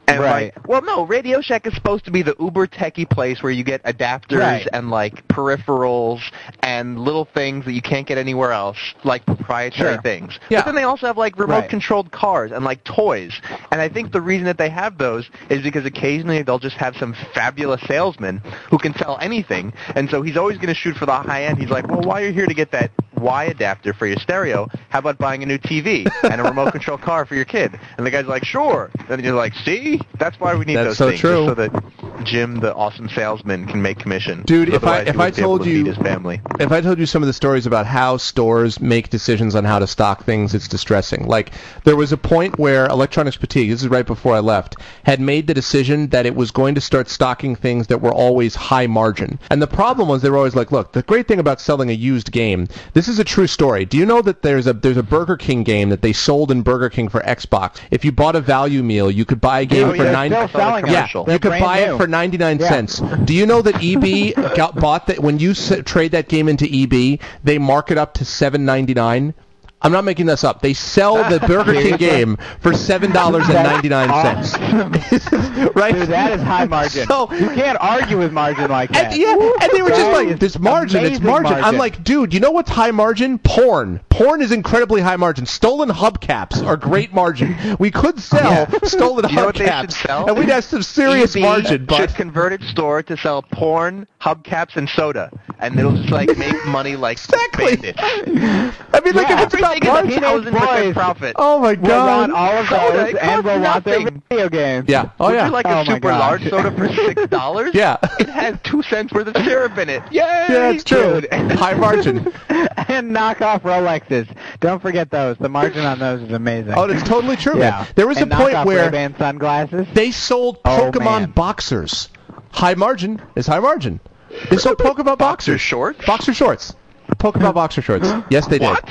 And right. like, well, no, Radio Shack is supposed to be the uber-techy place where you get adapters right. and like peripherals and little things that you can't get anywhere else, like proprietary sure. things. Yeah. But then they also have like remote-controlled right. cars and like toys. And I think the reason that they have those is because occasionally they'll just have some fabulous salesman who can sell anything. And so he's always going to shoot for the high end. He's like, well, why are you here to get that Y adapter for your stereo. How about buying a new T V and a remote control car for your kid? And the guy's like, sure. And you're like, see? That's why we need That's those so things. True. So that Jim, the awesome salesman, can make commission. Dude, if I, if I told to you his family. If I told you some of the stories about how stores make decisions on how to stock things, it's distressing. Like, there was a point where Electronics Boutique, this is right before I left, had made the decision that it was going to start stocking things that were always high margin. And the problem was they were always like, look, the great thing about selling a used game, this is a true story. Do you know that there's a there's a Burger King game that they sold in Burger King for Xbox? If you bought a value meal, you could buy a game yeah, for nine. Yeah, they're you could buy new. it for ninety-nine yeah. cents. Do you know that E B got bought that when you s- trade that game into E B, they mark it up to seven ninety-nine? I'm not making this up. They sell the Burger King game for seven dollars and ninety-nine cents. Right? Dude, that is high margin. So, you can't argue with margin like that. And, yeah, and they were just like, this margin, it's margin. margin. I'm like, dude, you know what's high margin? Porn. Porn is incredibly high margin. Stolen hubcaps are great margin. We could sell yeah. stolen you hubcaps, and we'd have some serious E B margin. But should convert its store to sell porn, hubcaps, and soda, and it'll just like make money like exactly. bandits. I mean, like yeah. if it's Margin, oh my God! We'll want all of those, soda, and we'll want their video games. Yeah. Oh Would yeah. Would you like oh a super God. large soda for six dollars? Yeah. It has two cents worth of syrup in it. Yay! Yeah, it's true. High margin. And knockoff Rolexes. Don't forget those. The margin on those is amazing. Oh, it's totally true. Yeah. Man. There was and a point where Ray-Ban sunglasses. They sold oh, Pokemon man. boxers. High margin is high margin. They sold Pokemon boxer shorts. Boxer shorts. Pokemon boxer shorts. Yes, they did. What?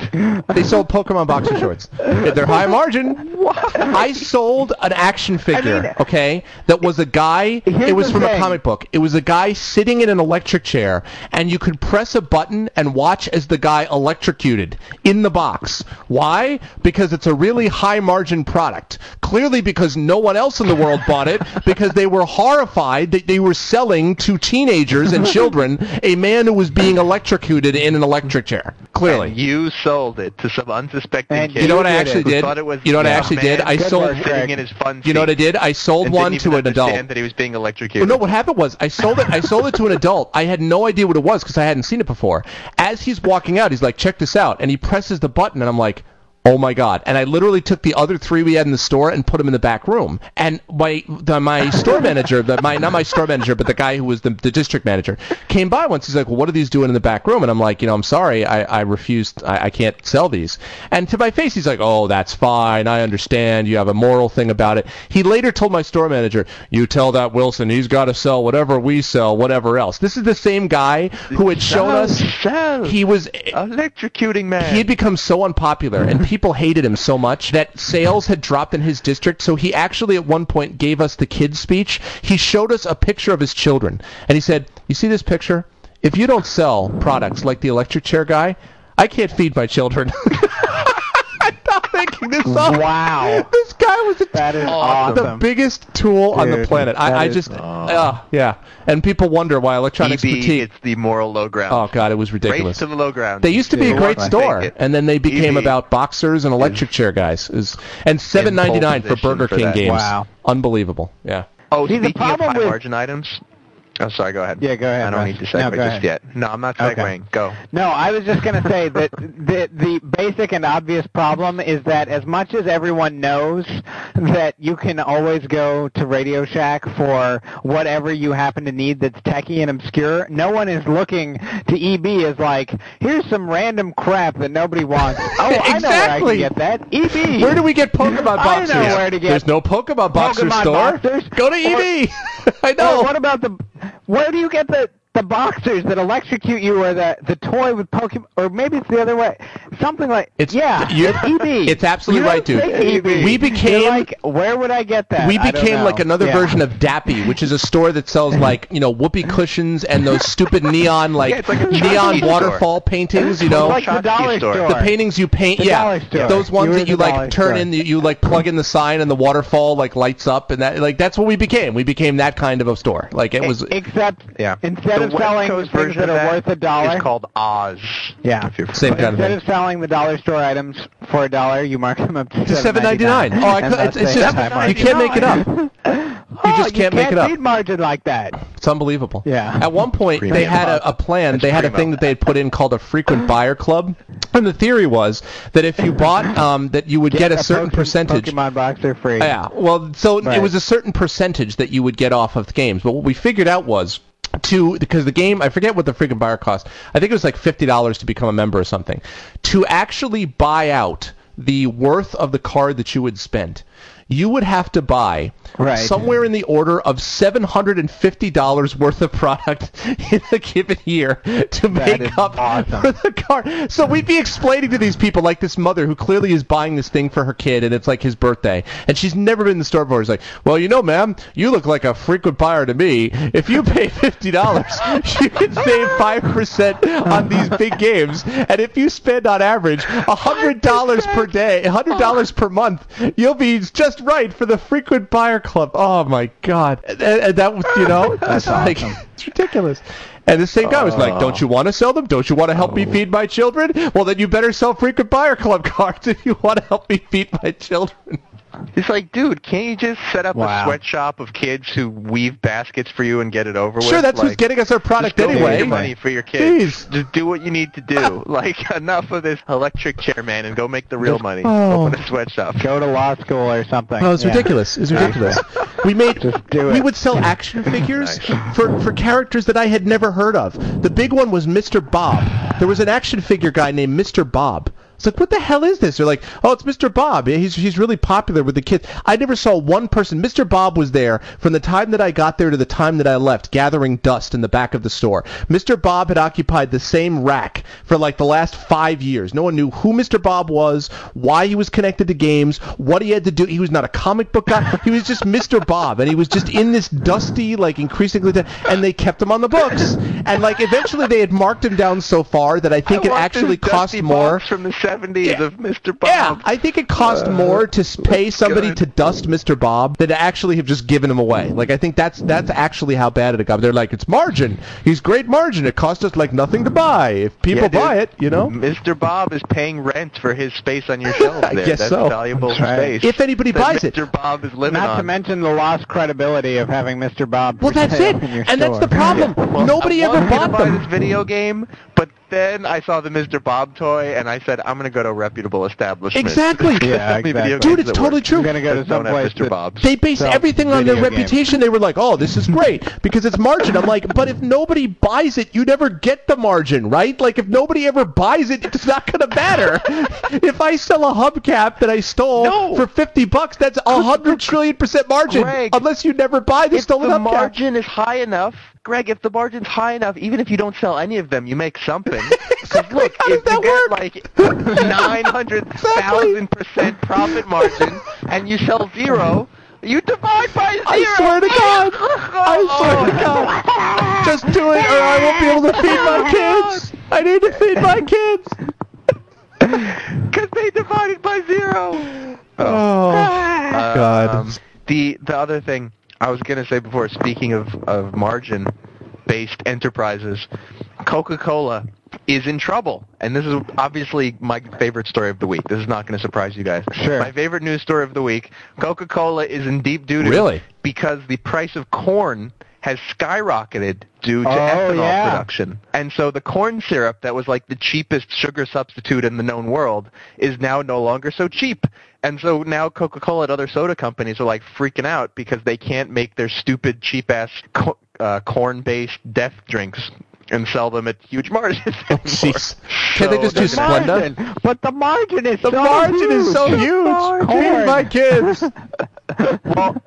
They sold Pokemon boxer shorts. They're high margin. What? I sold an action figure, I mean, okay, that was a guy. It was from thing. a comic book. It was a guy sitting in an electric chair, and you could press a button and watch as the guy electrocuted in the box. Why? Because it's a really high margin product. Clearly because no one else in the world bought it, because they were horrified that they were selling to teenagers and children a man who was being electrocuted in an electric chair. Clearly. And you sold it to some unsuspecting and kid. You know what I actually did? It was, you know what yeah, I actually man, did? I sold sitting in his fun You know what I did? I sold one to an adult. That he was being electrocuted. Well, no, what happened was I sold it I sold it to an adult. I had no idea what it was because I hadn't seen it before. As he's walking out, he's like, check this out. And he presses the button and I'm like, oh my God. And I literally took the other three we had in the store and put them in the back room. And my the, my store manager, the, my not my store manager, but the guy who was the, the district manager, came by once. He's like, well, what are these doing in the back room? And I'm like, you know, I'm sorry. I, I refused. I, I can't sell these. And to my face, he's like, oh, that's fine. I understand. You have a moral thing about it. He later told my store manager, you tell that Wilson, he's got to sell whatever we sell, whatever else. This is the same guy who had shown us he was electrocuting man. He had become so unpopular. And people People hated him so much that sales had dropped in his district, so he actually at one point gave us the kids' speech. He showed us a picture of his children, and he said, you see this picture? If you don't sell products like the electric chair guy, I can't feed my children. This up. Wow. This guy was a t- that is awesome. the biggest tool Dude, on the planet. I, I just, uh, yeah. And people wonder why Electronics E B, Boutique. It's the moral low ground. Oh, God, it was ridiculous. Race to the low ground. They used to Dude, be a great store, and then they became E B about boxers and electric chair guys. Is And seven ninety-nine for Burger for King that. games. Wow. Unbelievable. Yeah. Oh, See, speaking the of high with- margin items... Oh, sorry, go ahead. Yeah, go ahead. I don't Russ. need to segue no, just yet. No, I'm not segueing. Okay. Go. No, I was just going to say that the, the basic and obvious problem is that as much as everyone knows that you can always go to Radio Shack for whatever you happen to need that's techie and obscure, no one is looking to E B as like, here's some random crap that nobody wants. Oh, exactly. I know where I can get that. E B. Where do we get Pokemon boxers? I know where to get There's no Pokemon boxer Pokemon store. Boxers. Go to E B. Or, I know. Or what about the... Where do you get the, the boxers that electrocute you, or the, the toy with Pokemon, or maybe it's the other way, something like it's yeah, you, it's E B. It's absolutely right, dude. E B. We became You're like, where would I get that? We became like another yeah. version of Dappy, which is a store that sells like you know whoopee cushions and those stupid neon like, yeah, like neon waterfall store. paintings, you know, like the dollar store. store, the paintings you paint, the yeah, those ones you that you like turn store. in, the, you like plug in the sign and the waterfall like lights up, and that like that's what we became. We became that kind of a store. Like it was except yeah. instead. The selling things version that are worth a dollar is called Oz. Yeah. Same kind of Instead of selling the dollar store items for a dollar, you mark them up to seven ninety-nine. Oh, I could, it's, it's just you can't make it up. You just can't, you can't make it up. Feed margin like that. It's unbelievable. Yeah. At one point, premium. they had a, a plan. That's they had a thing that they had put in called a frequent buyer club, and the theory was that if you bought, um, that you would get, get a, a certain Pokemon percentage. Pokemon box are free. Yeah. Well, so right. it was a certain percentage that you would get off of the games. But what we figured out was. To because the game, I forget what the freaking buyer cost. I think it was like fifty dollars to become a member or something. To actually buy out the worth of the card that you would spend, you would have to buy right. somewhere in the order of seven hundred fifty dollars worth of product in a given year to that make up awesome. for the card. So we'd be explaining to these people, like this mother who clearly is buying this thing for her kid, and it's like his birthday, and she's never been in the store before. She's like, well, you know, ma'am, you look like a frequent buyer to me. If you pay fifty dollars, you can save five percent on these big games, and if you spend on average one hundred dollars per day, one hundred dollars per month, you'll be just right for the frequent buyer club. Oh my God, and, and that was, you know, it's like awesome. It's ridiculous. And the same guy was like, don't you want to sell them? Don't you want to help oh. me feed my children? Well, then you better sell frequent buyer club cards if you want to help me feed my children. It's like, dude, can't you just set up wow. a sweatshop of kids who weave baskets for you and get it over with? Sure, that's like, who's getting us our product just anyway. Make money for your kids. Jeez. Just do what you need to do. Like, enough of this electric chair, man, and go make the real money. Oh. Open a sweatshop. Go to law school or something. Oh, it's yeah. ridiculous. It's ridiculous. we made. Just do it. We would sell action figures nice. for for characters that I had never heard of. The big one was Mister Bob. There was an action figure guy named Mister Bob. It's like, what the hell is this? They're like, oh, it's Mister Bob. He's he's really popular with the kids. I never saw one person. Mister Bob was there from the time that I got there to the time that I left, gathering dust in the back of the store. Mister Bob had occupied the same rack for like the last five years. No one knew who Mister Bob was, why he was connected to games, what he had to do. He was not a comic book guy. He was just Mister Bob, and he was just in this dusty, like, increasingly, d- and they kept him on the books. And, like, eventually they had marked him down so far that I think I it actually cost more. From the seventies yeah. of Mister Bob. Yeah, I think it cost uh, more to pay somebody good. to dust Mister Bob than to actually have just given him away. Like, I think that's that's actually how bad it got. They're like, it's margin. He's great margin. It cost us, like, nothing to buy. If people yeah, buy it, you know? Mister Bob is paying rent for his space on your shelf there. I guess that's so. valuable that's right. space. If anybody buys Mister it. Mister Bob is living Not on. to mention the lost credibility of having Mister Bob. Well, that's it. And store. that's the problem. Yeah. Well, Nobody I ever bought them. Buy this video game, but then I saw the Mister Bob toy, and I said, I'm going to go to a reputable establishment. Exactly. yeah, exactly. Dude, it's totally work. true. You're going go to go to Mister Bob's. They base everything on their game. reputation. They were like, oh, this is great, because it's margin. I'm like, but if nobody buys it, you never get the margin, right? Like, if nobody ever buys it, it's not going to matter. If I sell a hubcap that I stole no. for fifty bucks, that's one hundred trillion percent margin, Greg, unless you never buy the stolen the hubcap. If the margin is high enough, Greg, if the margin's high enough, even if you don't sell any of them, you make something. Exactly. Look, How if does you that work? Get like nine hundred thousand percent exactly. profit margin and you sell zero, you divide by zero. I swear to God. I swear to God. Just do it or I won't be able to feed my kids. I need to feed my kids. Because they divided by zero. Oh, oh uh, God. Um, the, the other thing. I was going to say before, speaking of, of margin-based enterprises, Coca-Cola is in trouble. And this is obviously my favorite story of the week. This is not going to surprise you guys. Sure. My favorite news story of the week, Coca-Cola is in deep doo-doo. Really? Because the price of corn has skyrocketed due to oh, ethanol yeah. production. And so the corn syrup that was like the cheapest sugar substitute in the known world is now no longer so cheap. And so now Coca-Cola and other soda companies are like freaking out because they can't make their stupid cheap-ass co- uh, corn-based death drinks and sell them at huge margins. Oh, jeez. Can so they just do Splenda? But the margin is the so margin huge. is so the huge. Corn, my kids. Well,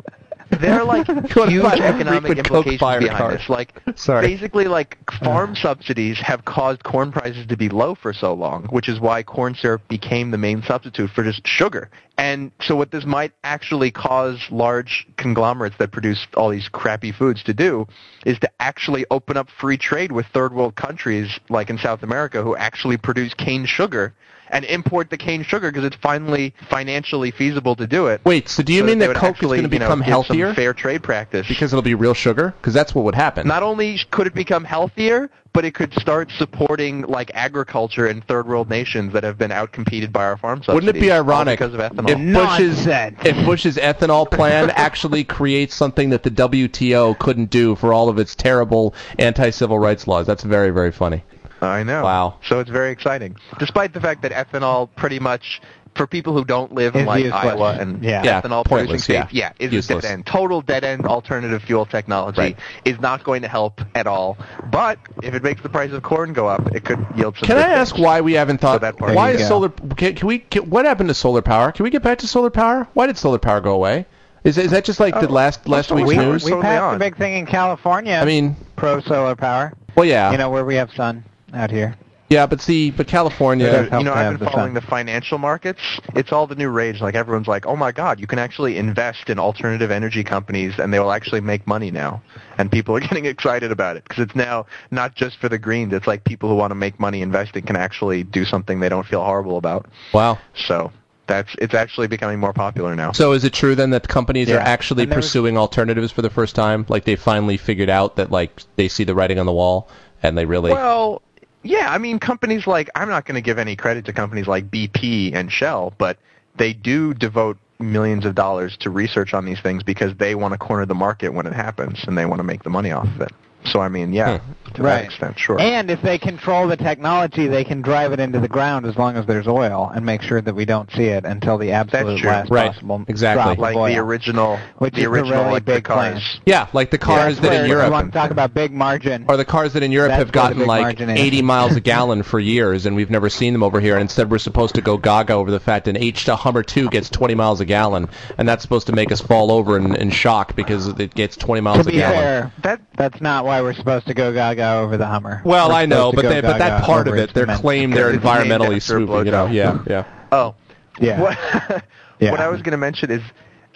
there are, like, huge economic implications behind card. this. Like, Sorry. basically, like, farm subsidies have caused corn prices to be low for so long, which is why corn syrup became the main substitute for just sugar. And so what this might actually cause large conglomerates that produce all these crappy foods to do is to actually open up free trade with third world countries, like in South America, who actually produce cane sugar. and import the cane sugar because it's finally financially feasible to do it. Wait, so do you so mean that, that Coke actually, is going to become you know, healthier? Some fair trade practice. Because it'll be real sugar? Because that's what would happen. Not only could it become healthier, but it could start supporting like agriculture in third world nations that have been outcompeted by our farm subsidies. Wouldn't it be ironic because of ethanol? If Bush's, if Bush's ethanol plan actually creates something that the W T O couldn't do for all of its terrible anti-civil rights laws? That's very, very funny. I know. Wow. So it's very exciting. Despite the fact that ethanol pretty much, for people who don't live in like Iowa and yeah. ethanol producing states, yeah, yeah is a dead end. Total dead end alternative fuel technology right. is not going to help at all. But if it makes the price of corn go up, it could yield some. Can I ask why we haven't thought? Why is solar? Can, can we? Can, what happened to solar power? Can we get back to solar power? Why did solar power go away? Is is that just like oh, the last last week's we, news? We passed on. the big thing in California. I mean, pro solar power. Well, yeah, you know where we have sun out here. Yeah, but see, but California... Yeah, you know, I've been following the financial markets. It's all the new rage. Like, everyone's like, oh, my God, you can actually invest in alternative energy companies, and they will actually make money now. And people are getting excited about it, because it's now not just for the green. It's like people who want to make money investing can actually do something they don't feel horrible about. Wow. So... That's, it's actually becoming more popular now. So is it true then that companies yeah. are actually pursuing was... alternatives for the first time? Like they finally figured out that like they see the writing on the wall and they really... Well, yeah, I mean companies like... I'm not going to give any credit to companies like B P and Shell, but they do devote millions of dollars to research on these things because they want to corner the market when it happens and they want to make the money off of it. So, I mean, yeah, hmm. to right. that extent, sure. And if they control the technology, they can drive it into the ground as long as there's oil and make sure that we don't see it until the absolute last right. possible exactly. drop like of oil. Like the original, which the original the really like big the cars. Plan. Yeah, like the cars yeah, that in Europe. You want to talk about big margin. Or the cars that in Europe that's have gotten like eighty miles a gallon for years, and we've never seen them over here. And instead, we're supposed to go gaga over the fact that an Hummer two gets twenty miles a gallon, and that's supposed to make us fall over in, in shock because it gets twenty miles to a be gallon. Fair, that, that's not why we're supposed to go gaga over the Hummer. Well, we're I know, but they, but that part of it, their claim they're environmentally swooping it up. Yeah, yeah. Oh, yeah. What, yeah. what I was going to mention is,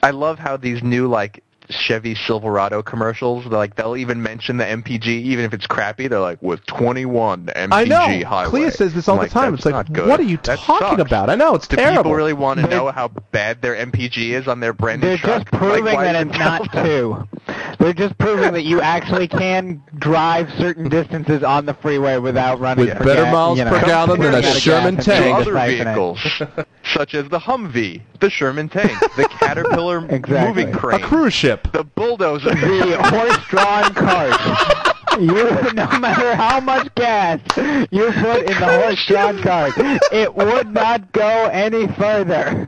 I love how these new like Chevy Silverado commercials, like they'll even mention the M P G, even if it's crappy. They're like with twenty-one M P G I know. highway. Clea says this all I'm the like, time. It's like, what are you that talking sucks. about? I know it's Do terrible. People really want to know how bad their M P G is on their brand new truck. They're just proving like, that it's not two. They're just proving that you actually can drive certain distances on the freeway without running with better gas, miles you know, per gallon than a Sherman tank. Other vehicles, such as the Humvee, the Sherman tank, the Caterpillar exactly. moving crane, a cruise ship, the bulldozer, the horse-drawn cart. You, no matter how much gas you put in the horse-drawn cart, it would not go any further.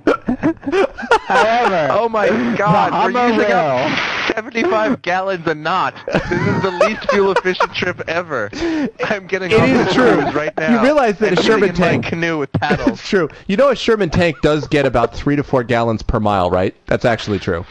However, oh my God, we're using up seventy-five gallons a knot. This is the least fuel-efficient trip ever. I'm getting it is true right now. You realize that a Sherman tank canoe with paddles. It's true. You know, a Sherman tank does get about three to four gallons per mile, right? That's actually true.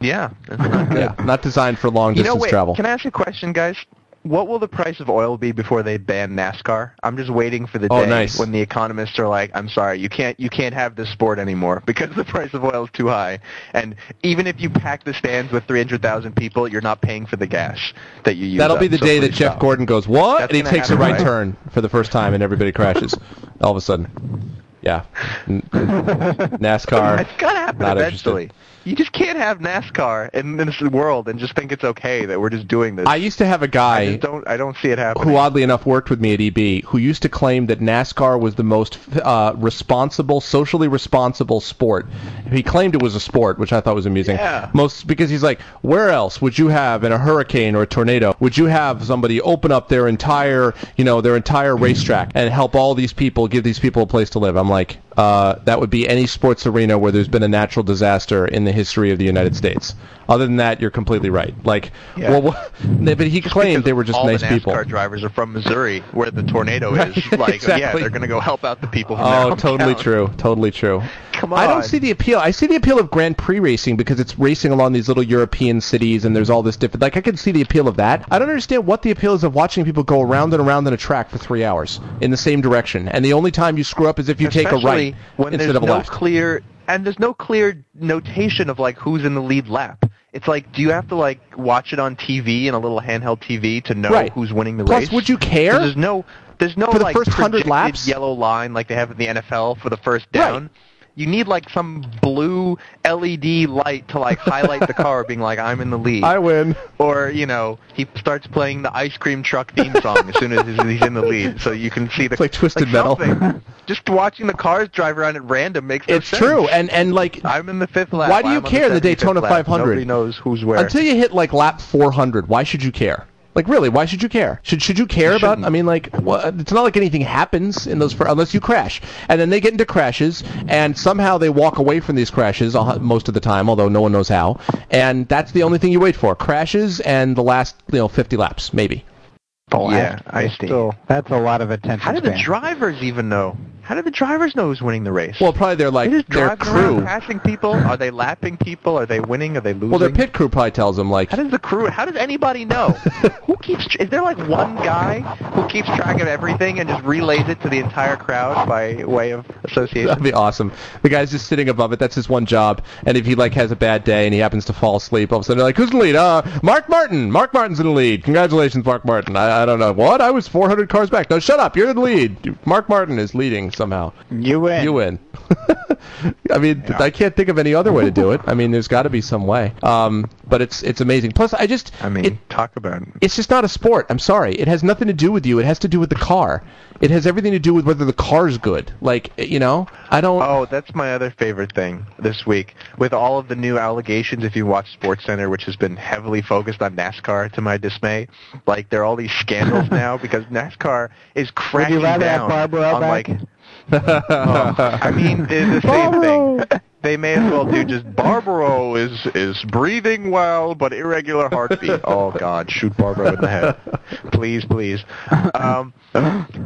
Yeah, that's not good. Yeah, not designed for long-distance you know, wait, travel. Can I ask you a question, guys? What will the price of oil be before they ban NASCAR? I'm just waiting for the day oh, nice. when the economists are like, I'm sorry, you can't you can't have this sport anymore because the price of oil is too high. And even if you pack the stands with three hundred thousand people, you're not paying for the gas that you use. That'll up, be the so day that Jeff stop. Gordon goes, what? That's and he takes happen, a right, right turn for the first time and everybody crashes all of a sudden. Yeah. NASCAR. It's gotta happen not eventually. Interested. You just can't have NASCAR in this world and just think it's okay that we're just doing this. I used to have a guy I don't, I don't see it happening. Who oddly enough worked with me at E B who used to claim that NASCAR was the most uh, responsible, socially responsible sport. He claimed it was a sport, which I thought was amusing. Yeah. Most because he's like, where else would you have in a hurricane or a tornado, would you have somebody open up their entire, you know, their entire racetrack and help all these people, give these people a place to live? I'm like, uh, that would be any sports arena where there's been a natural disaster in the history of the United States. Other than that, you're completely right. Like, yeah. well, but he just claimed they were just nice people. All the NASCAR drivers are from Missouri, where the tornado right, is. Like, exactly. yeah, they're going to go help out the people. From oh, their totally true, totally true. Come on. I don't see the appeal. I see the appeal of Grand Prix racing because it's racing along these little European cities, and there's all this different. Like, I can see the appeal of that. I don't understand what the appeal is of watching people go around and around in a track for three hours in the same direction, and the only time you screw up is if you Especially take a right when instead of a no left. Clear. And there's no clear notation of, like, who's in the lead lap. It's like, do you have to, like, watch it on T V, in a little handheld T V, to know right. who's winning the Plus, race? Plus, would you care? There's no... There's no for the like first hundred laps yellow line like they have in the N F L for the first down. Right. You need like some blue L E D light to like highlight the car being like, I'm in the lead. I win. Or, you know, he starts playing the ice cream truck theme song as soon as he's in the lead. So you can see the... It's like Twisted like Metal. Just watching the cars drive around at random makes no it's sense. It's true. And, and like... I'm in the fifth lap. Why do you I'm care the, the Daytona five hundred? Nobody knows who's where. Until you hit like lap four hundred, why should you care? Like, really, why should you care? Should should you care you about... I mean, like, what, it's not like anything happens in those... Fr- unless you crash. And then they get into crashes, and somehow they walk away from these crashes most of the time, although no one knows how. And that's the only thing you wait for. Crashes and the last, you know, fifty laps, maybe. Oh, yeah, I see. Still, that's a lot of attention. How do the drivers even know? How do the drivers know who's winning the race? Well, probably they're like, they their crew. Passing people? Are they lapping people? Are they winning? Are they losing? Well, their pit crew probably tells them, like... How does the crew... How does anybody know? Who keeps... Is there, like, one guy who keeps track of everything and just relays it to the entire crowd by way of association? That'd be awesome. The guy's just sitting above it. That's his one job. And if he, like, has a bad day and he happens to fall asleep, all of a sudden they're like, who's in the lead? Uh, Mark Martin! Mark Martin's in the lead. Congratulations, Mark Martin. I, I don't know. What? I was four hundred cars back. No, shut up. You're in the lead. Mark Martin is leading. Somehow. You win. You win. I mean, yeah. I can't think of any other way to do it. I mean, there's got to be some way. Um, but it's it's amazing. Plus, I just... I mean, it, talk about it. It's just not a sport. I'm sorry. It has nothing to do with you. It has to do with the car. It has everything to do with whether the car's good. Like, you know, I don't... Oh, that's my other favorite thing this week. With all of the new allegations, if you watch SportsCenter, which has been heavily focused on NASCAR, to my dismay, like, there are all these scandals now because NASCAR is cracking down have on, back? like... oh, I mean, it's the same thing. They may as well do just Barbaro is is breathing well, but irregular heartbeat. Oh, God, shoot Barbaro in the head. Please, please. Um,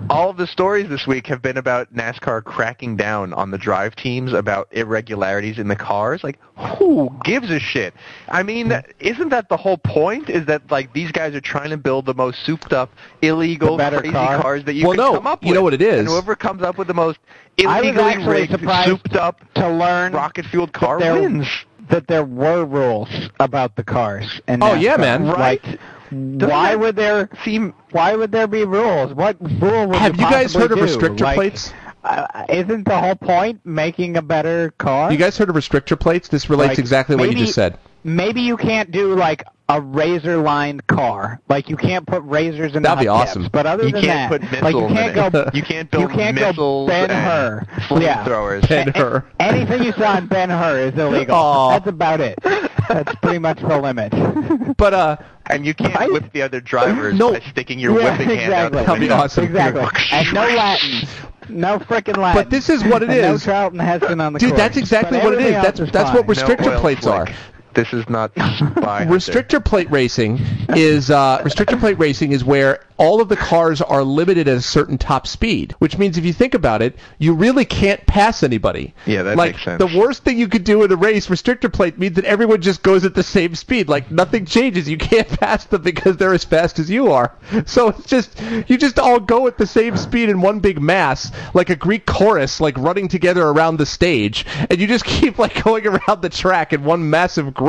all of the stories this week have been about NASCAR cracking down on the drive teams about irregularities in the cars. Like, who gives a shit? I mean, isn't that the whole point? Is that, like, these guys are trying to build the most souped-up, illegal, crazy car. cars that you well, can no, come up with? Well, no, you know what it is. And whoever comes up with the most illegally rigged, souped-up, to learn... rocket-fueled car there, wins. That there were rules about the cars. And oh yeah, man! Right? Like, why that would there seem? Why would there be rules? What rule would have you, you guys heard do? of restrictor like, plates? Uh, isn't the whole point making a better car? You guys heard of restrictor plates? This relates like, exactly maybe, what you just said. Maybe you can't do like a razor-lined car. Like you can't put razors in. That'd be awesome. Tips, but other you than that, put like you can't go. It. You can't build you can't missiles go Ben-Hur. and flamethrowers. Yeah. Ben-Hur. Anything you saw in Ben-Hur is illegal. Aww. That's about it. That's pretty much the limit. But uh, and you can't I, whip the other drivers no. by sticking your yeah, whipping exactly. hand out. That'd be awesome. Exactly. And no Latin. No frickin' Latin. But this is what it and is. No Charlton Heston on the Dude, course. that's exactly but what it is. That's is that's fine. what restrictor no plates flick. are. This is not spy. Restrictor plate racing is uh, restrictor plate racing is where all of the cars are limited at a certain top speed, which means if you think about it, you really can't pass anybody. Yeah, that like, makes sense. The worst thing you could do in a race, restrictor plate, means that everyone just goes at the same speed. Like nothing changes. You can't pass them because they're as fast as you are. So it's just you just all go at the same speed in one big mass, like a Greek chorus, like running together around the stage, and you just keep like going around the track in one massive group. group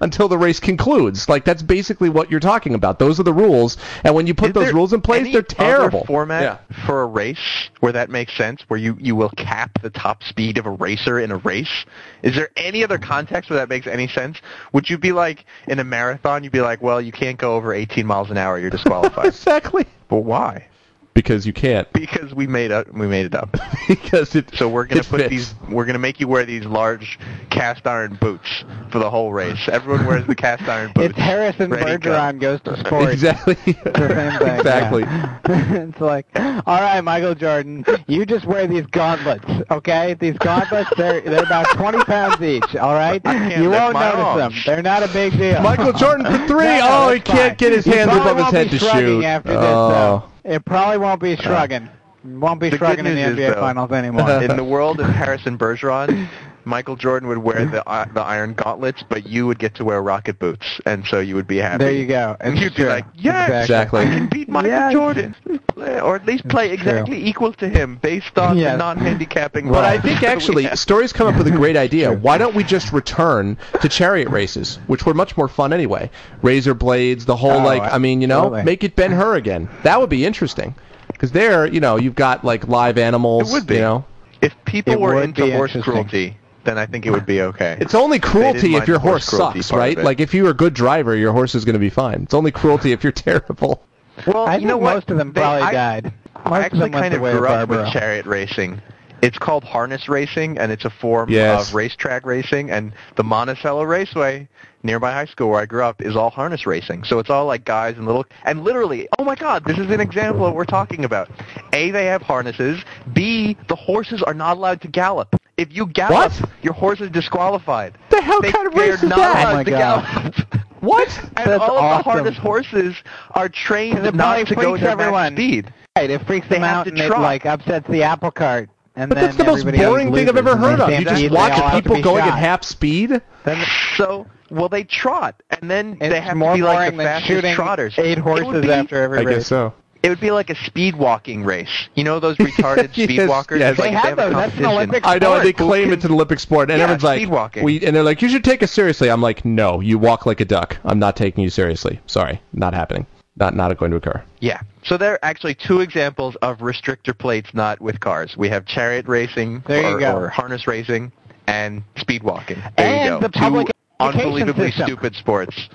until the race concludes. Like, that's basically what you're talking about. Those are the rules, and when you put Is those rules in place, they're terrible. Is there any other format yeah. for a race where that makes sense, where you, you will cap the top speed of a racer in a race? Is there any other context where that makes any sense? Would you be like, in a marathon, you'd be like, well, you can't go over eighteen miles an hour, you're disqualified. Exactly. But why? Because you can't. Because we made up. We made it up. because it. So we're gonna put fits. these. We're gonna make you wear these large cast iron boots for the whole race. Everyone wears the cast iron boots. It's Harrison Bergeron goes to sports. Exactly. It's the same thing. Exactly. Yeah. It's like, all right, Michael Jordan, you just wear these gauntlets, okay? These gauntlets, they're they're about twenty pounds each. All right. You won't notice arm. them. They're not a big deal. Michael Jorton for three. no, no, oh, he fine. can't get his he hands above his head to shoot. After this, oh. Though. It probably won't be shrugging. Won't be the shrugging in the N B A is, though, Finals anymore. In the world of Harrison Bergeron, Michael Jordan would wear the uh, the iron gauntlets, but you would get to wear rocket boots, and so you would be happy. There you go. And you'd true. be like, yes, exactly. I can beat Michael yes. Jordan, or at least play it's exactly true. equal to him based on yes. the non-handicapping. But I think actually, Story's come up with a great idea. Why don't we just return to chariot races, which were much more fun anyway? Razor blades, the whole, oh, like, I mean, you know, totally. Make it Ben-Hur again. That would be interesting. Because there, you know, you've got like live animals. It would be. You know? If people it were into horse cruelty, then I think it would be okay. It's only cruelty if your horse, horse sucks, right? Like, if you're a good driver, your horse is going to be fine. It's only cruelty if you're terrible. Well, I you know what? Most of them probably they, died. I, I actually kind of grew up with chariot racing. It's called harness racing, and it's a form yes. of racetrack racing. And the Monticello Raceway near my high school where I grew up is all harness racing. So it's all like guys and little – and literally, oh, my God, this is an example of what we're talking about. A, they have harnesses. B, the horses are not allowed to gallop. If you gallop, what? your horse is disqualified. The hell they, kind of race is that? They're not allowed oh to God. gallop. What? And That's all of awesome. the harness horses are trained not to go to everyone. max speed. Right, it freaks they them out and it, like, upsets the apple cart. And but that's the most boring thing I've ever heard of. You just watch people going at half speed. Then, so, well, they trot, and then it's they have to be like the fastest trotters. Eight horses be, after every I race. I guess so. It would be like a speed walking race. You know those retarded yes, speed walkers? Yes. Like they have those. That's an Olympic sport. I know, they claim it's an Olympic sport. And yeah, everyone's like, speed walking. We, and they're like, you should take us seriously. I'm like, no, you walk like a duck. I'm not taking you seriously. Sorry, not happening. Not not going to occur. Yeah. So there are actually two examples of restrictor plates not with cars. We have chariot racing or, or harness racing and speed walking. There and you go. The public two unbelievably system. stupid sports.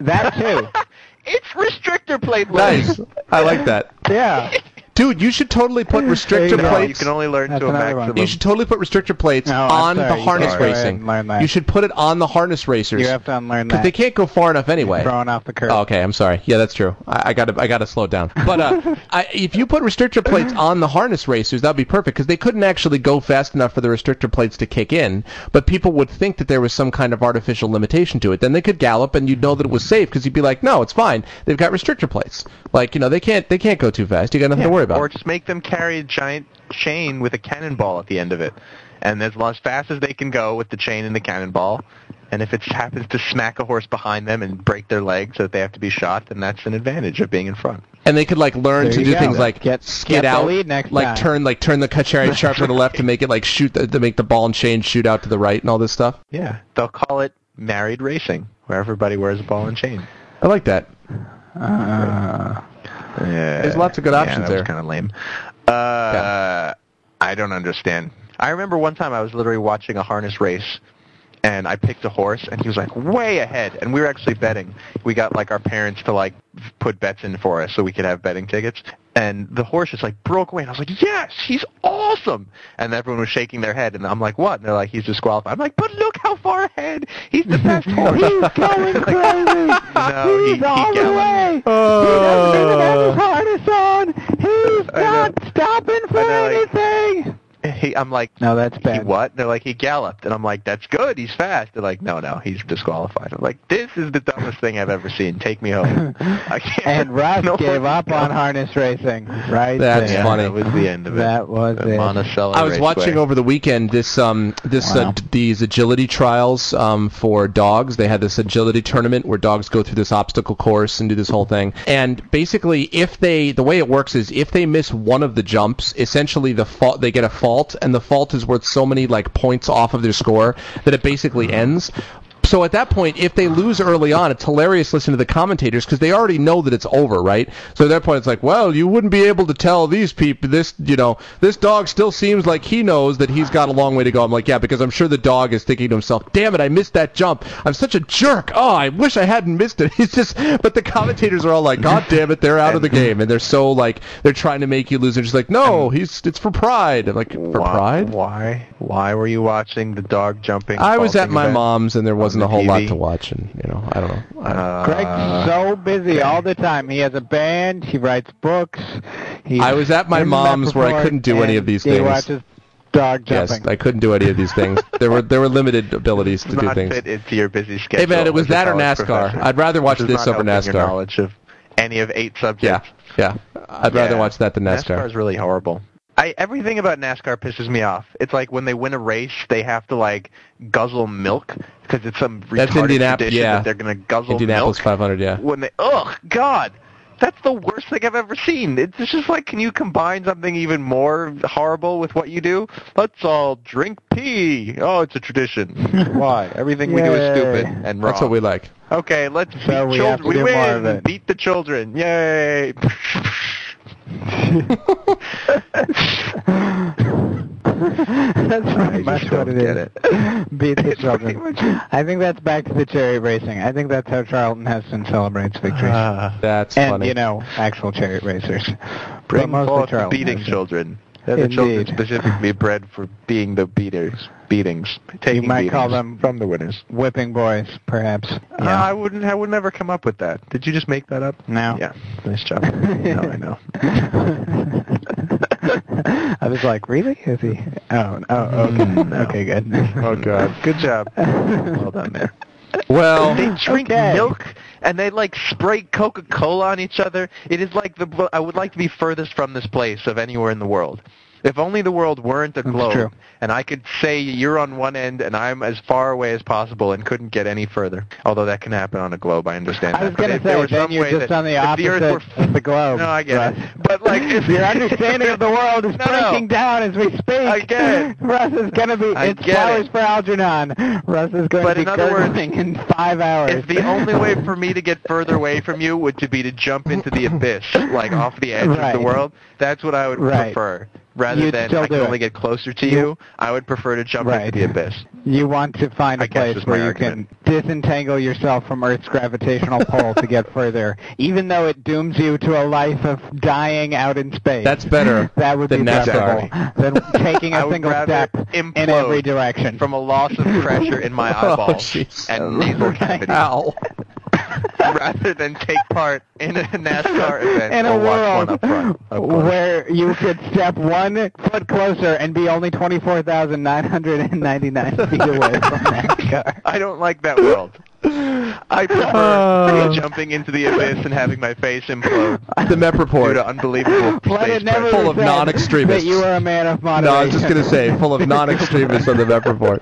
That too. It's restrictor plate laws. Nice. I like that. Yeah. Dude, you should totally put restrictor no, plates. You can only learn That's to a maximum. One. You should totally put restrictor plates no, on sorry, the harness you racing. Learn that. You should put it on the harness racers. You have to unlearn that. Because they can't go far enough anyway. You're throwing off the curb. Oh, okay, I'm sorry. Yeah, that's true. I, I gotta, I gotta slow down. But uh, I, if you put restrictor plates on the harness racers, that'd be perfect because they couldn't actually go fast enough for the restrictor plates to kick in. But people would think that there was some kind of artificial limitation to it. Then they could gallop, and you'd know that it was safe because you'd be like, no, it's fine. They've got restrictor plates. Like, you know, they can't, they can't go too fast. You got nothing yeah. to worry about. Or just make them carry a giant chain with a cannonball at the end of it. And as fast as they can go with the chain and the cannonball, and if it happens to smack a horse behind them and break their leg so that they have to be shot, then that's an advantage of being in front. And they could like learn there to do go. things like get, skid get out, like time. turn like turn the chariot sharp to the left to make it like shoot the, to make the ball and chain shoot out to the right and all this stuff. Yeah, they'll call it married racing, where everybody wears a ball and chain. I like that. Uh... Yeah, there's lots of good options yeah, that there. Kind of lame. Uh, yeah. I don't understand. I remember one time I was literally watching a harness race, and I picked a horse, and he was like way ahead, and we were actually betting. We got like our parents to like put bets in for us so we could have betting tickets, and the horse just like broke away, and I was like, yes, he's awesome, and everyone was shaking their head, and I'm like, what? And they're like, he's disqualified. I'm like, but look how far ahead. He's the best horse. He's going crazy. no, he's he, all he the way. Uh, he doesn't have his harness on. He's not stopping for anything. He, I'm like, no, that's bad. He what? They're like, he galloped. And I'm like, that's good. He's fast. They're like, no, no, he's disqualified. I'm like, this is the dumbest thing I've ever seen. Take me home. I can't and Russ no gave up go. on harness racing. Right? That's yeah, funny. That was the end of it. That was the it. Monticello I was Raceway. watching over the weekend this um this wow. uh, these agility trials um for dogs. They had this agility tournament where dogs go through this obstacle course and do this whole thing. And basically, if they the way it works is if they miss one of the jumps, essentially the fa- they get a fall. And the fault is worth so many like points off of their score that it basically ends. So at that point, if they lose early on, it's hilarious listening to the commentators because they already know that it's over, right? So at that point, it's like, well, you wouldn't be able to tell these people this, you know, this dog still seems like he knows that he's got a long way to go. I'm like, yeah, because I'm sure the dog is thinking to himself, damn it, I missed that jump. I'm such a jerk. Oh, I wish I hadn't missed it. It's just, but the commentators are all like, God damn it, they're out of the game. And they're so like, they're trying to make you lose. They're just like, no, he's, it's for pride. I'm like, for why, pride? Why? Why were you watching the dog jumping? I was at my event? mom's and there wasn't a whole T V. lot to watch, and you know, I don't know. I don't know. Greg's so busy all the time. He has a band. He writes books. He I was at my mom's where I couldn't do any of these things. He watches dog jumping. Yes, I couldn't do any of these things. There were there were limited abilities to do things. Not fit into your busy schedule. Hey man, it was that or NASCAR. Professor. I'd rather watch this, this over NASCAR. Your knowledge of any of eight subjects. Yeah, yeah. I'd yeah. rather watch that than NASCAR. NASCAR is really horrible. I, everything about NASCAR pisses me off. It's like when they win a race, they have to like guzzle milk because it's some retarded tradition yeah. that they're gonna guzzle Indianapolis milk. Indianapolis five hundred, yeah. When they, oh God, that's the worst thing I've ever seen. It's just like, can you combine something even more horrible with what you do? Let's all drink pee. Oh, it's a tradition. Why? Everything we do is stupid and wrong. That's what we like. Okay, let's so beat we children. We win. Beat the children. Yay. That's pretty I much what it is. It. Beat the children. I think that's back to the chariot racing. I think that's how Charlton Heston celebrates victories. Uh, that's and, funny. And, you know, actual chariot racers. Bring forth beating Heston. Children. They're the children specifically bred for being the beaters, beatings. Taking you might beatings call them from the winners. Whipping boys, perhaps. Yeah. Uh, I wouldn't. I would never come up with that. Did you just make that up? No. Yeah. Nice job. No, I know. I was like, really? Is he? Oh, oh, okay. No. Okay, good. Oh God, good job. Well done there. Well, they drink okay. milk and they like spray Coca-Cola on each other. It is like the I would like to be furthest from this place of anywhere in the world. If only the world weren't a globe, and I could say you're on one end and I'm as far away as possible and couldn't get any further. Although that can happen on a globe, I understand. I was going to say, then you're just on the opposite of the globe. No, I get it. But like, if your understanding of the world is no, breaking down as we speak. I get it. Russ is going to be, I it's flowers it. for Algernon. Russ is going but to be cursing in five hours. It's the only way for me to get further away from you would to be to jump into the abyss, like off the edge right. of the world. That's what I would right. prefer. Rather You'd than I can only it. get closer to you, I would prefer to jump right. into the abyss. You want to find a I place where you argument. can disentangle yourself from Earth's gravitational pull to get further, even though it dooms you to a life of dying out in space. That's better that would than be preferable than taking a single step in every direction. From a loss of pressure in my eyeballs oh, and nasal cavities. Ow. Rather than take part in a NASCAR event in a or world up front, up front. where you could step one foot closer and be only twenty-four thousand nine hundred ninety-nine feet away from NASCAR. I don't like that world. I prefer uh, jumping into the abyss and having my face implode. The M E P Report. Due to unbelievable space pressure. Full of non-extremists. That you are a man of moderation. No, I was just going to say, full of non-extremists on the M E P Report.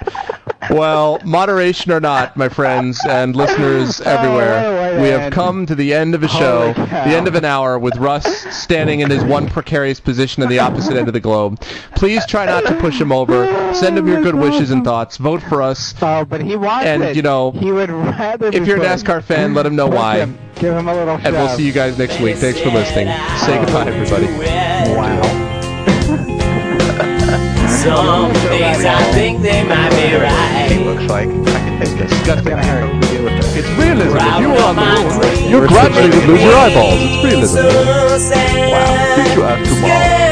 Well, moderation or not, my friends and listeners everywhere, oh, we have come to the end of a show, the end of an hour, with Russ standing in his one precarious position on the opposite end of the globe. Please try not to push him over. Send him your good wishes and thoughts. Vote for us. Oh, but he wants and, it. You know, he would rather if you're a NASCAR fan, let him know why. Him. Give him a little And shove. We'll see you guys next week. Thanks for listening. Say goodbye, everybody. Wow. Some things I think they might be right. He looks like I can take this. It's realism. If you were on the moon, you gradually would lose your eyeballs. It's realism. Wow. Did you ask tomorrow?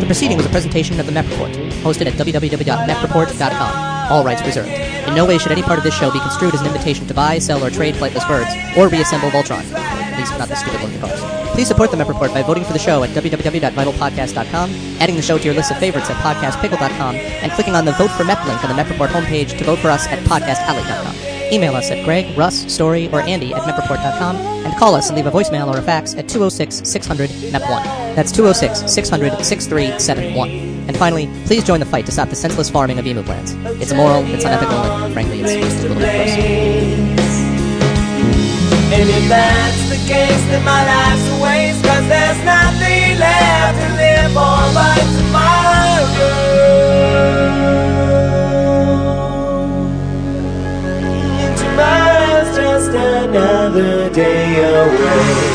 The proceeding was a presentation of the M E P Report, hosted at w w w dot mep report dot com. All rights reserved. In no way should any part of this show be construed as an invitation to buy, sell, or trade flightless birds, or reassemble Voltron. At least not the stupid looking cars. Please support the M E P Report by voting for the show at w w w dot vital podcast dot com, adding the show to your list of favorites at podcast pickle dot com, and clicking on the Vote for M E P link on the M E P Report homepage to vote for us at podcast alley dot com. Email us at Greg, Russ, Story, or Andy at mep report dot com, and call us and leave a voicemail or a fax at two oh six, six hundred, M E P one. That's two oh six, six hundred, six three seven one. And finally, please join the fight to stop the senseless farming of emu plants. It's immoral, it's unethical, and frankly, it's just a little bit gross. And if that's the case, then my life's a waste, cause there's nothing left to live for but tomorrow. And tomorrow's just another day away.